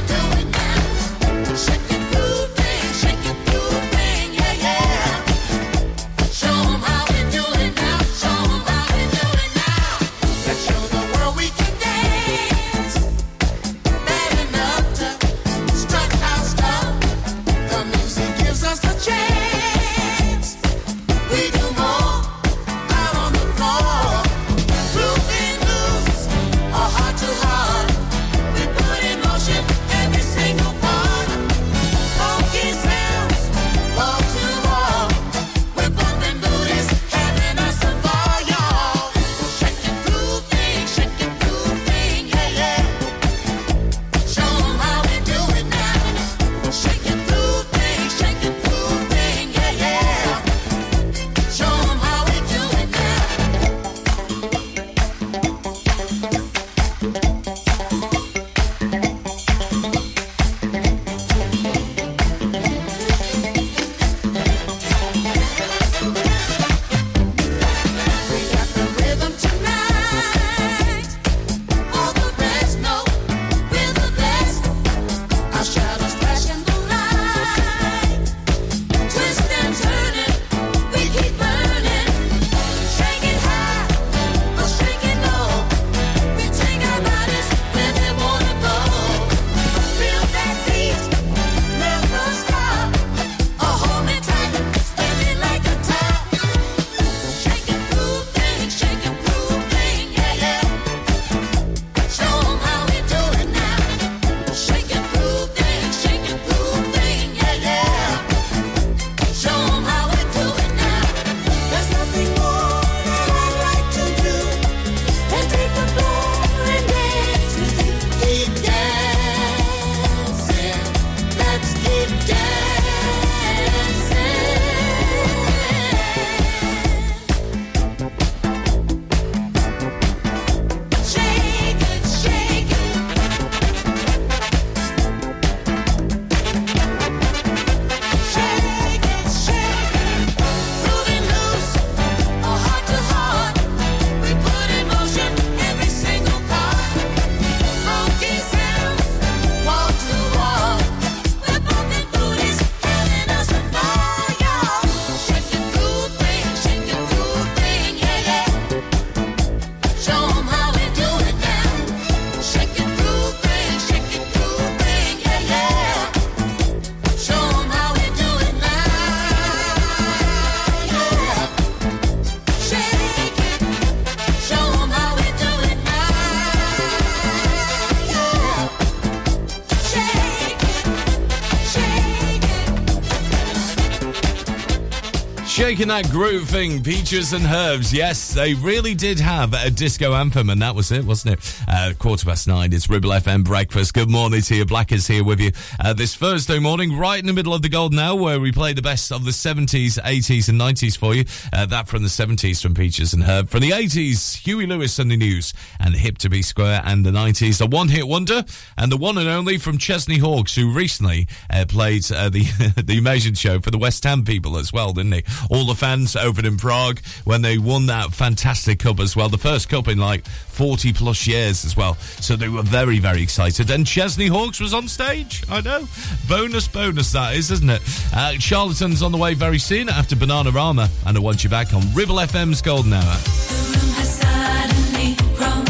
Shaking that groove thing, Peaches and Herbs. Yes, they really did have a disco anthem, and that was it, wasn't it? Uh, quarter past nine, it's Ribble F M Breakfast. Good morning to you. Black is here with you uh, this Thursday morning, right in the middle of the golden hour, where we play the best of the seventies, eighties and nineties for you. Uh, that from the seventies from Peaches and Herb. From the eighties, Huey Lewis and the News, and Hip to Be Square, and the nineties, the one-hit wonder, and the one and only from Chesney Hawkes, who recently uh, played uh, the the Imagine show for the West Ham people as well, didn't he? All the fans over in Prague when they won that fantastic cup as well, the first cup in like forty plus years as well. So they were very, very excited. And Chesney Hawkes was on stage. I know. Bonus, bonus that is, isn't it? Uh, Charlatans on the way very soon after Bananarama, and I want you back on Ribble F M's Golden Hour. The room has suddenly grown cold.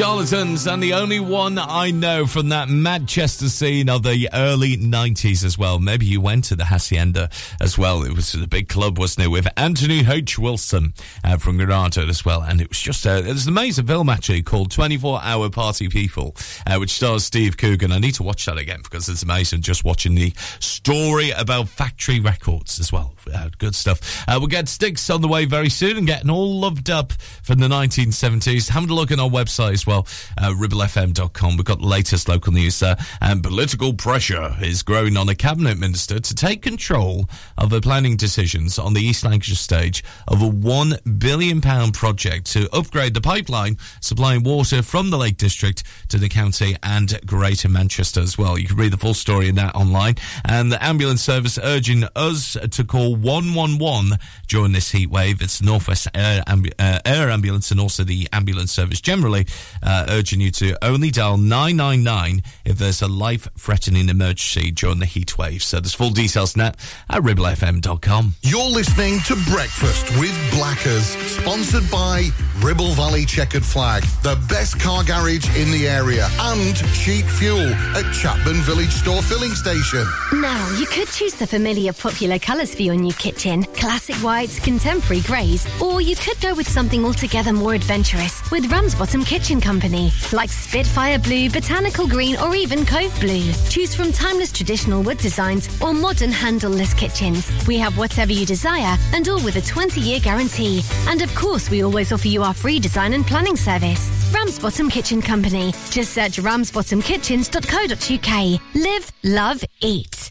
Charlatans, and the only one I know from that Manchester scene of the early nineties as well. Maybe you went to the Hacienda as well. It was a big club, wasn't it, with Anthony H. Wilson uh, from Granada as well. And it was just a, it was an amazing film actually called twenty-four hour Party People, uh, which stars Steve Coogan. I need to watch that again because it's amazing just watching the story about Factory Records as well. Uh, good stuff. Uh, we'll get Sticks on the way very soon and getting all loved up from the nineteen seventies. Having a look at our website as well, uh, ribble f m dot com. We've got the latest local news there. And political pressure is growing on a cabinet minister to take control of the planning decisions on the East Lancashire stage of a one billion pounds project to upgrade the pipeline supplying water from the Lake District to the county and Greater Manchester as well. You can read the full story in that online. And the ambulance service urging us to call one one one during this heat wave. It's Northwest Air, Ambu- uh, Air Ambulance and also the ambulance service generally uh, urging you to only dial nine nine nine if there's a life-threatening emergency during the heat wave. So there's full details now at ribble f m dot com. You're listening to Breakfast with Blackers, sponsored by Ribble Valley Checkered Flag, the best car garage in the area, and cheap fuel at Chapman Village Store Filling Station. Now, you could choose the familiar popular colours for your new kitchen, classic whites, contemporary greys, or you could go with something altogether more adventurous with Ramsbottom Kitchen Company, like Spitfire Blue, Botanical Green, or even Cove Blue. Choose from timeless traditional wood designs or modern handleless kitchens. We have whatever you desire, and all with a twenty-year guarantee. And of course, we always offer you our free design and planning service. Ramsbottom Kitchen Company. Just search ramsbottom kitchens dot co dot u k. Live, love, eat.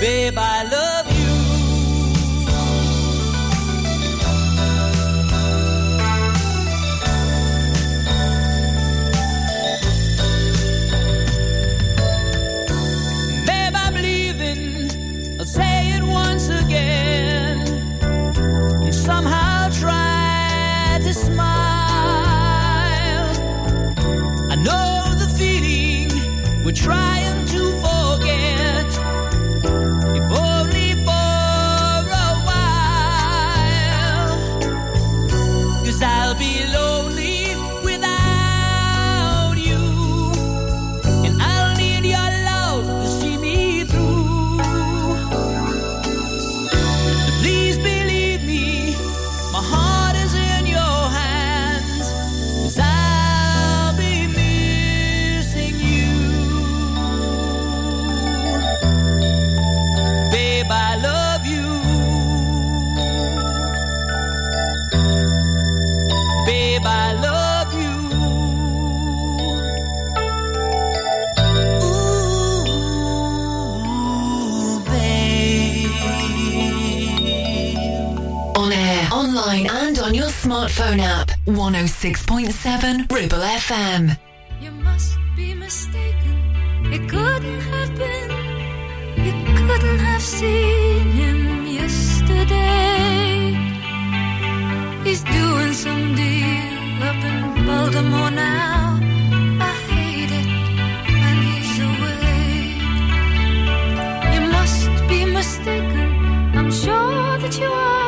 babe, I love you. Babe, I'm leaving, I'll say it once again. You somehow try to smile. I know the feeling we're trying to forget, if only for a while. 'Cause I'll be lonely without you, and I'll need your love to see me through. So please believe me, my heart is in your hands, 'cause I'll be missing you. Babe, I love you. Babe, I love you. Ooh, babe. On air, online, and on your smartphone app. one oh six point seven Ribble F M. You must be mistaken. It couldn't have been. You couldn't have seen him yesterday. He's doing some deal up in Baltimore now. I hate it when he's away. You must be mistaken. I'm sure that you are.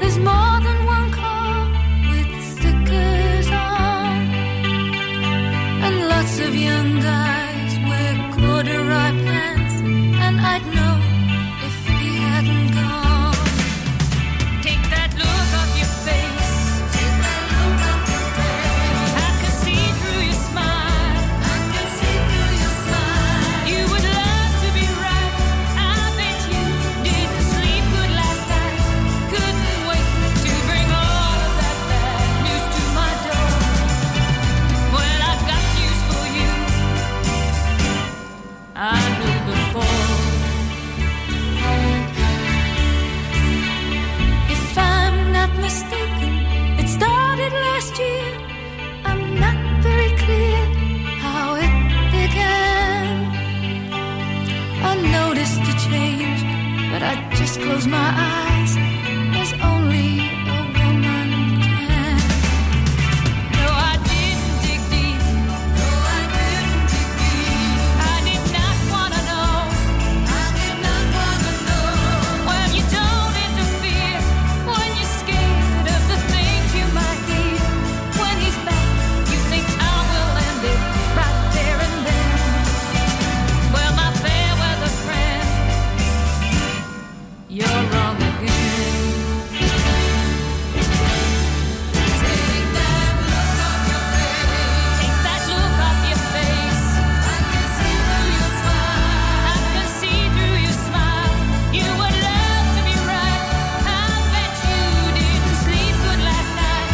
There's more than one car with stickers on, and lots of young guys wear corduroy pants, and I'd know if he hadn't gone. Take that look off your face. Take that look off your face. I can see through your smile. I can see through your smile. You would love to be right. I bet you didn't sleep good last night. Couldn't wait to bring all of that bad news to my door. Well, I've got news for you. I knew before. If I'm not mistaken, it started last year. I'm not very clear how it began. I noticed a change, but I just closed my eyes, as only a woman can. No, I didn't dig deep. No, I didn't dig deep. I did not wanna know. I did not wanna know. Well, you don't interfere when you're scared of the things you might need. When he's back, you think I will end it right there and then. Well, my fair weather friend, you're wrong again. Take that look off your face. Take that look off your face. I can see through your smile. I can see through your smile. You would love to be right. I bet you didn't sleep good last night.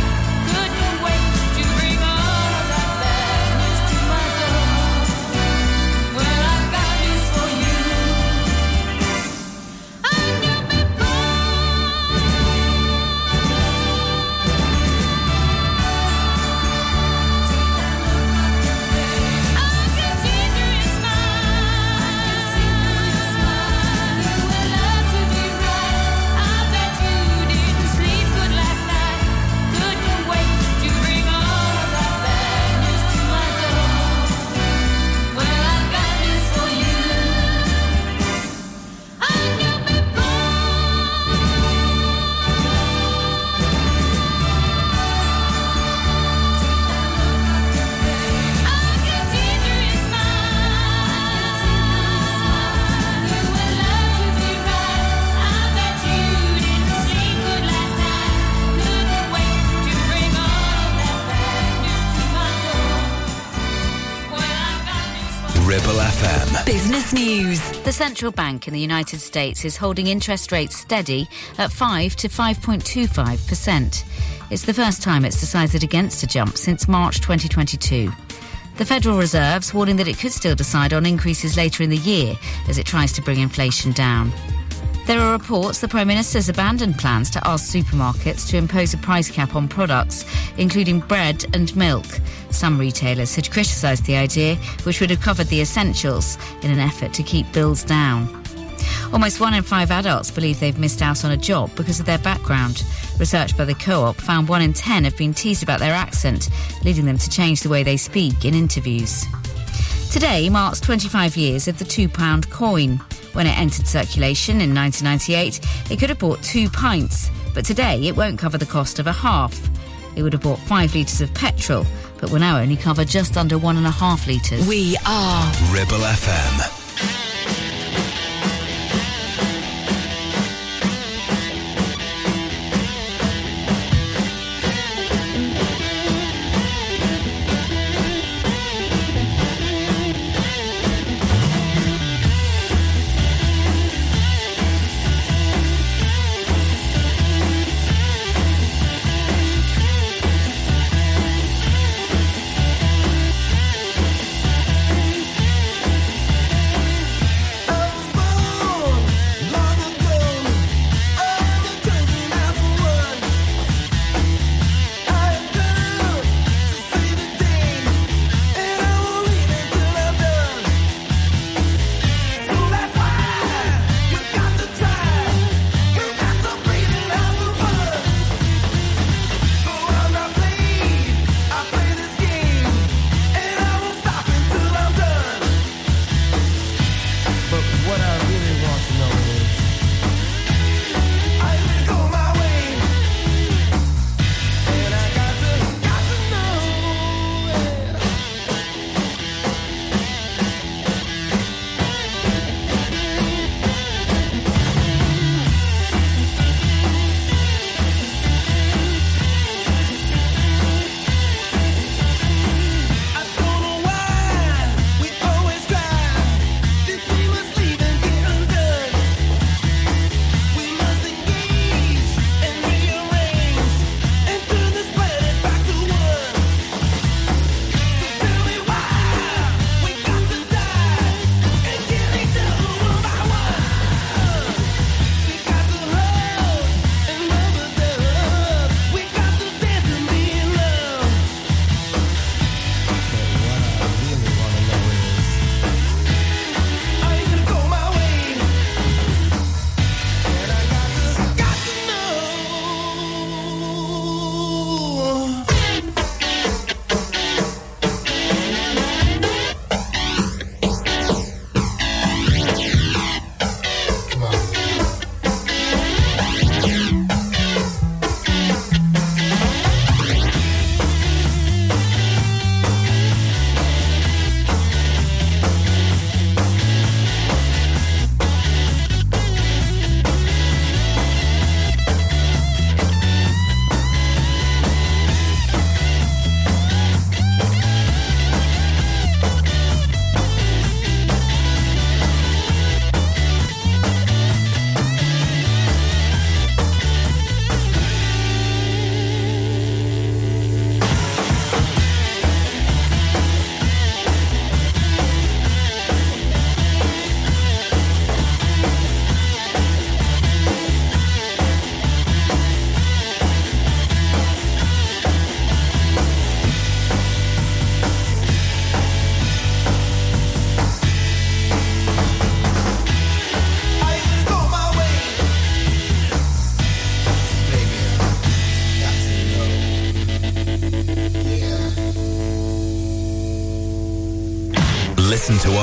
Couldn't wait to bring all of that bad news to my door. Well, I've got news for you. I knew before. I can see through your smile. I can see through your smile. You would love to be right. I bet you didn't sleep good last night. Couldn't wait to bring all of that bad news to my door. Well, I've got news for you. I knew before. I can see through your smile. You would love to be right. I bet you didn't sleep good last night. Couldn't wait to bring all that bad news to my door. Well, I've got news for you. Ribble F M. Business news. The central bank in the United States is holding interest rates steady at five to five point two five percent. It's the first time it's decided against a jump since March twenty twenty-two. The Federal Reserve's warning that it could still decide on increases later in the year as it tries to bring inflation down. There are reports the Prime Minister's abandoned plans to ask supermarkets to impose a price cap on products, including bread and milk. Some retailers had criticised the idea, which would have covered the essentials in an effort to keep bills down. Almost one in five adults believe they've missed out on a job because of their background. Research by the Co-op found one in ten have been teased about their accent, leading them to change the way they speak in interviews. Today marks twenty-five years of the two pound coin. When it entered circulation in nineteen ninety-eight, it could have bought two pints, but today it won't cover the cost of a half. It would have bought five litres of petrol, but will now only cover just under one and a half litres. We are Ribble F M. To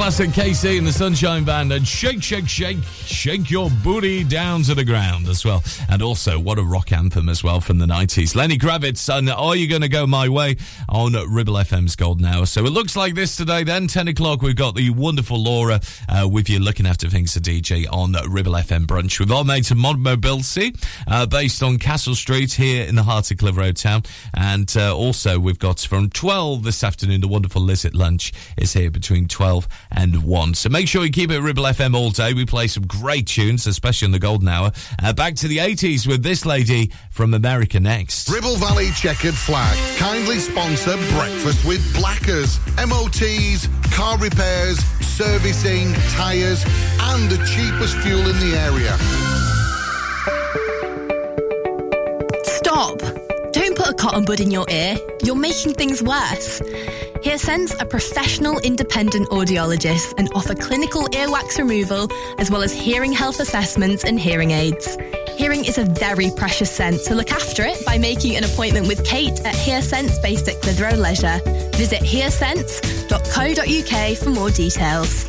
classic K C and the Sunshine Band, and Shake, Shake, Shake, Shake Your Booty Down to the Ground as well. And also, what a rock anthem as well from the nineties. Lenny Kravitz and Are You Gonna Go My Way on Ribble F M's Golden Hour. So it looks like this today then. ten o'clock, we've got the wonderful Laura uh, with you looking after things to D J on Ribble F M Brunch with our mates at Mod Mobility, uh, based on Castle Street here in the heart of Clitheroe Town. And uh, also, we've got from twelve this afternoon, the wonderful Liz at Lunch is here between twelve and one. So make sure you keep it Ribble F M all day. We play some great tunes, especially in the golden hour. Uh, back to the eighties with this lady from America next. Ribble Valley Checkered Flag kindly sponsor Breakfast with Blackers, M O Ts, car repairs, servicing, tyres, and the cheapest fuel in the area. Stop. Don't put a cotton bud in your ear. You're making things worse. HearSense are professional independent audiologists and offer clinical earwax removal as well as hearing health assessments and hearing aids. Hearing is a very precious sense, so look after it by making an appointment with Kate at HearSense based at Clitheroe Leisure. Visit hear sense dot co dot u k for more details.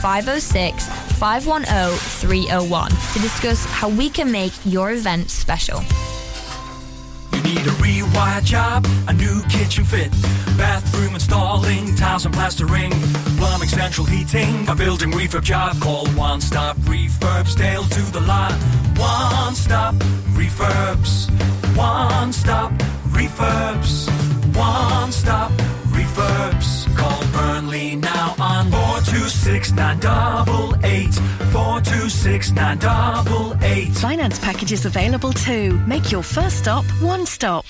five oh six, five one oh, three oh one to discuss how we can make your event special. You need a rewired job, a new kitchen fit, bathroom installing, tiles and plastering, plumbing, central heating, a building refurb job. Call One Stop Refurbs, Dale to the lot. One Stop Refurbs. One Stop Refurbs. One Stop Refurbs. Call Burnley now on four two six, nine eight eight. four two six, nine eight eight. Finance packages available too. Make your first stop One Stop.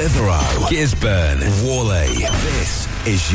Clitheroe, Gisburn, Warley. This is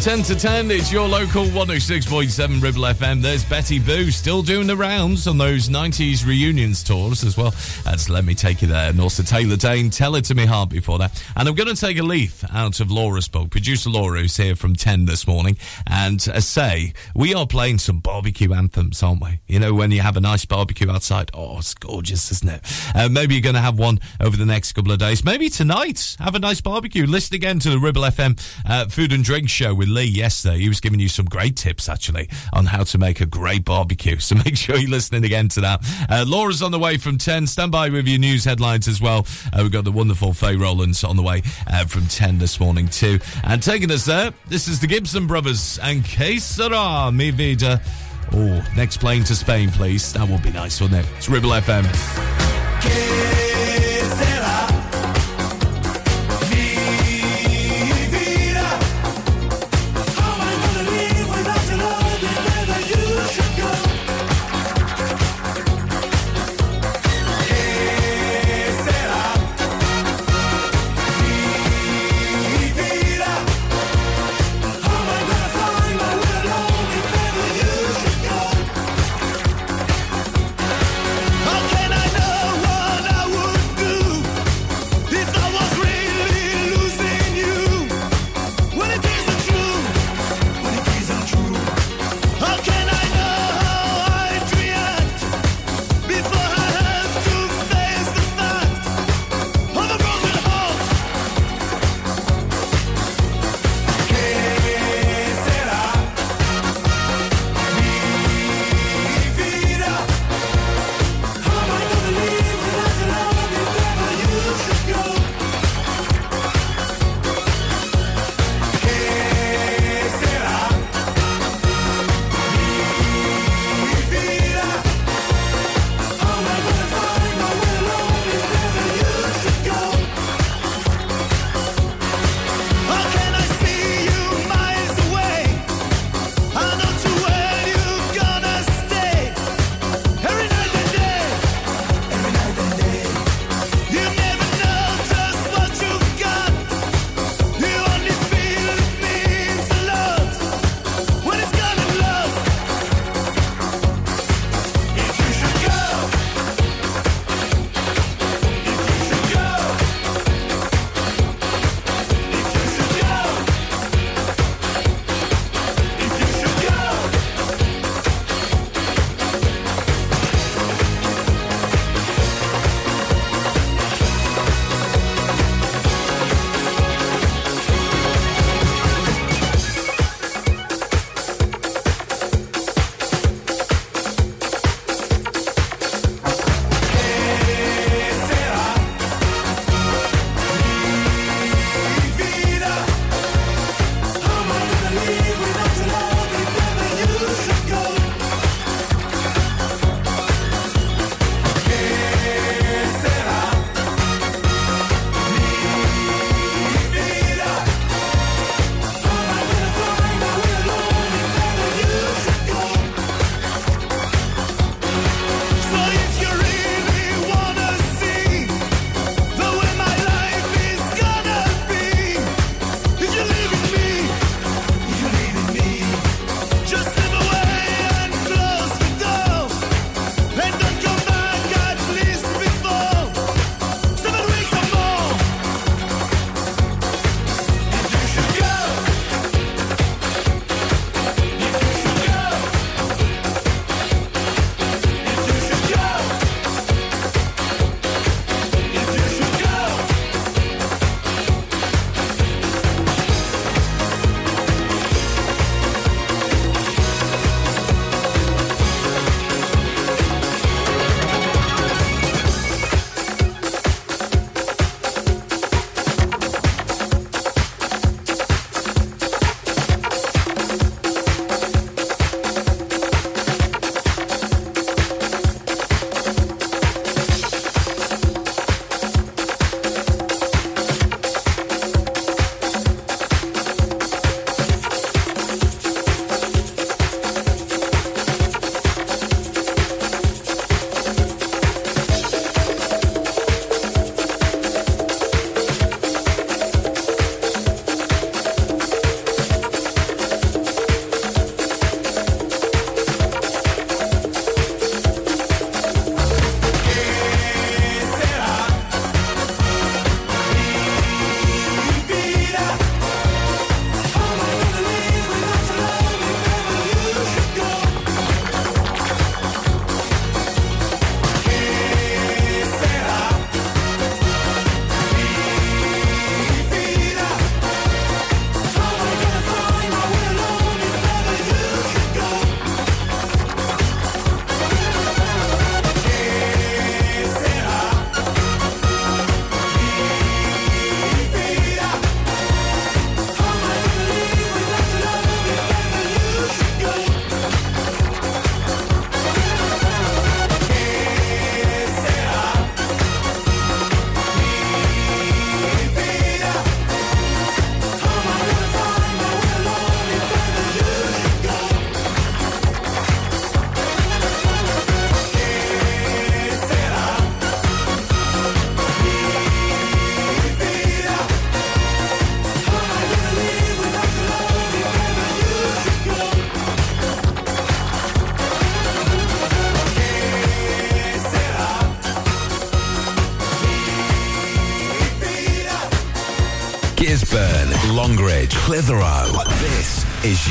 ten to ten, it's your local one oh six point seven Ribble F M. There's Betty Boo still doing the rounds on those nineties reunions tours as well. That's Let Me Take You There, and also Taylor Dane, Tell It To Me Heart before that. And I'm going to take a leaf out of Laura's book. Producer Laura, who's here from ten this morning, and uh, say, we are playing some barbecue anthems, aren't we? You know, when you have a nice barbecue outside, oh, it's gorgeous, isn't it? Uh, maybe you're going to have one over the next couple of days. Maybe tonight, have a nice barbecue. Listen again to the Ribble F M uh, Food and Drink Show with Lee yesterday. He was giving you some great tips, actually, on how to make a great barbecue. So make sure you're listening again to that. Uh, Laura's on the way from ten. Stand by with your news headlines as well. Uh, we've got the wonderful Faye Rowlands on the way uh, from ten this morning too. And taking us there, this is the Gibson Brothers and Que Sera Mi Vida. Oh, next plane to Spain, please. That would be nice, wouldn't it? It's Ribble F M. Que- I Longridge, Clitheroe. This is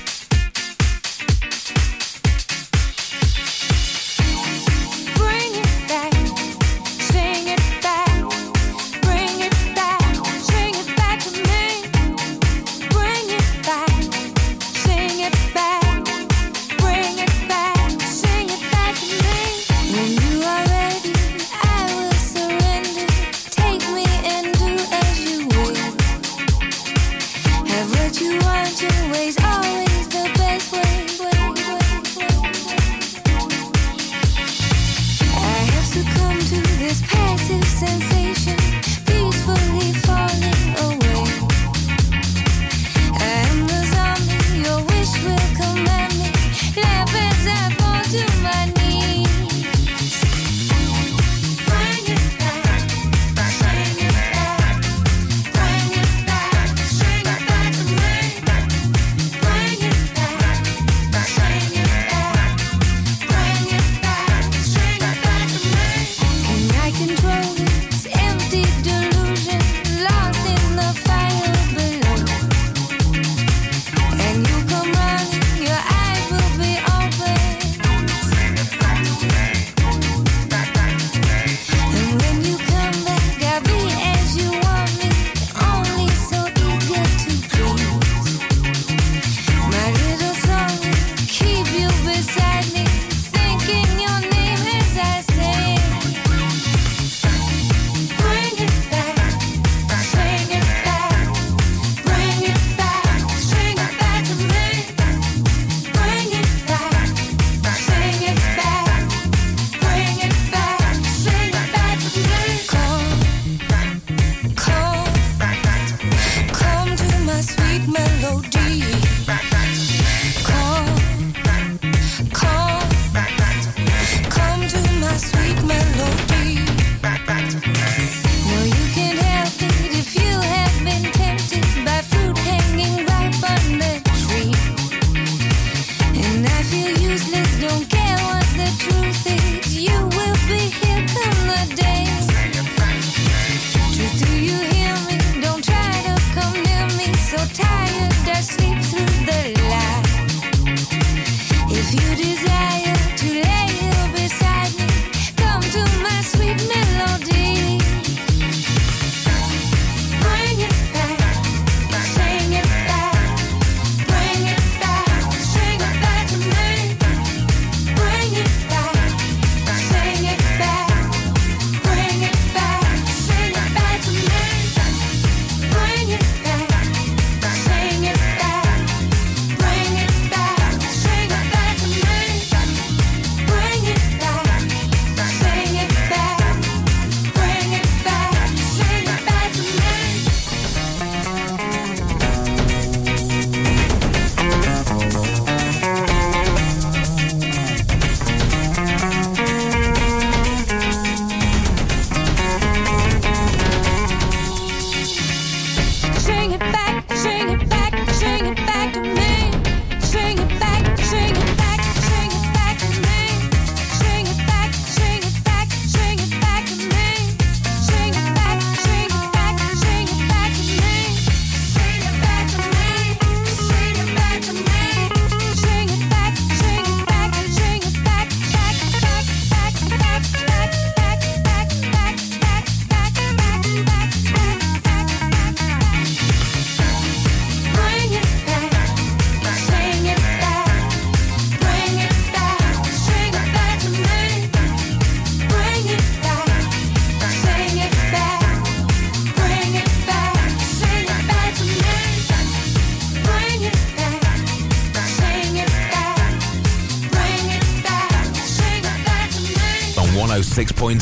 six point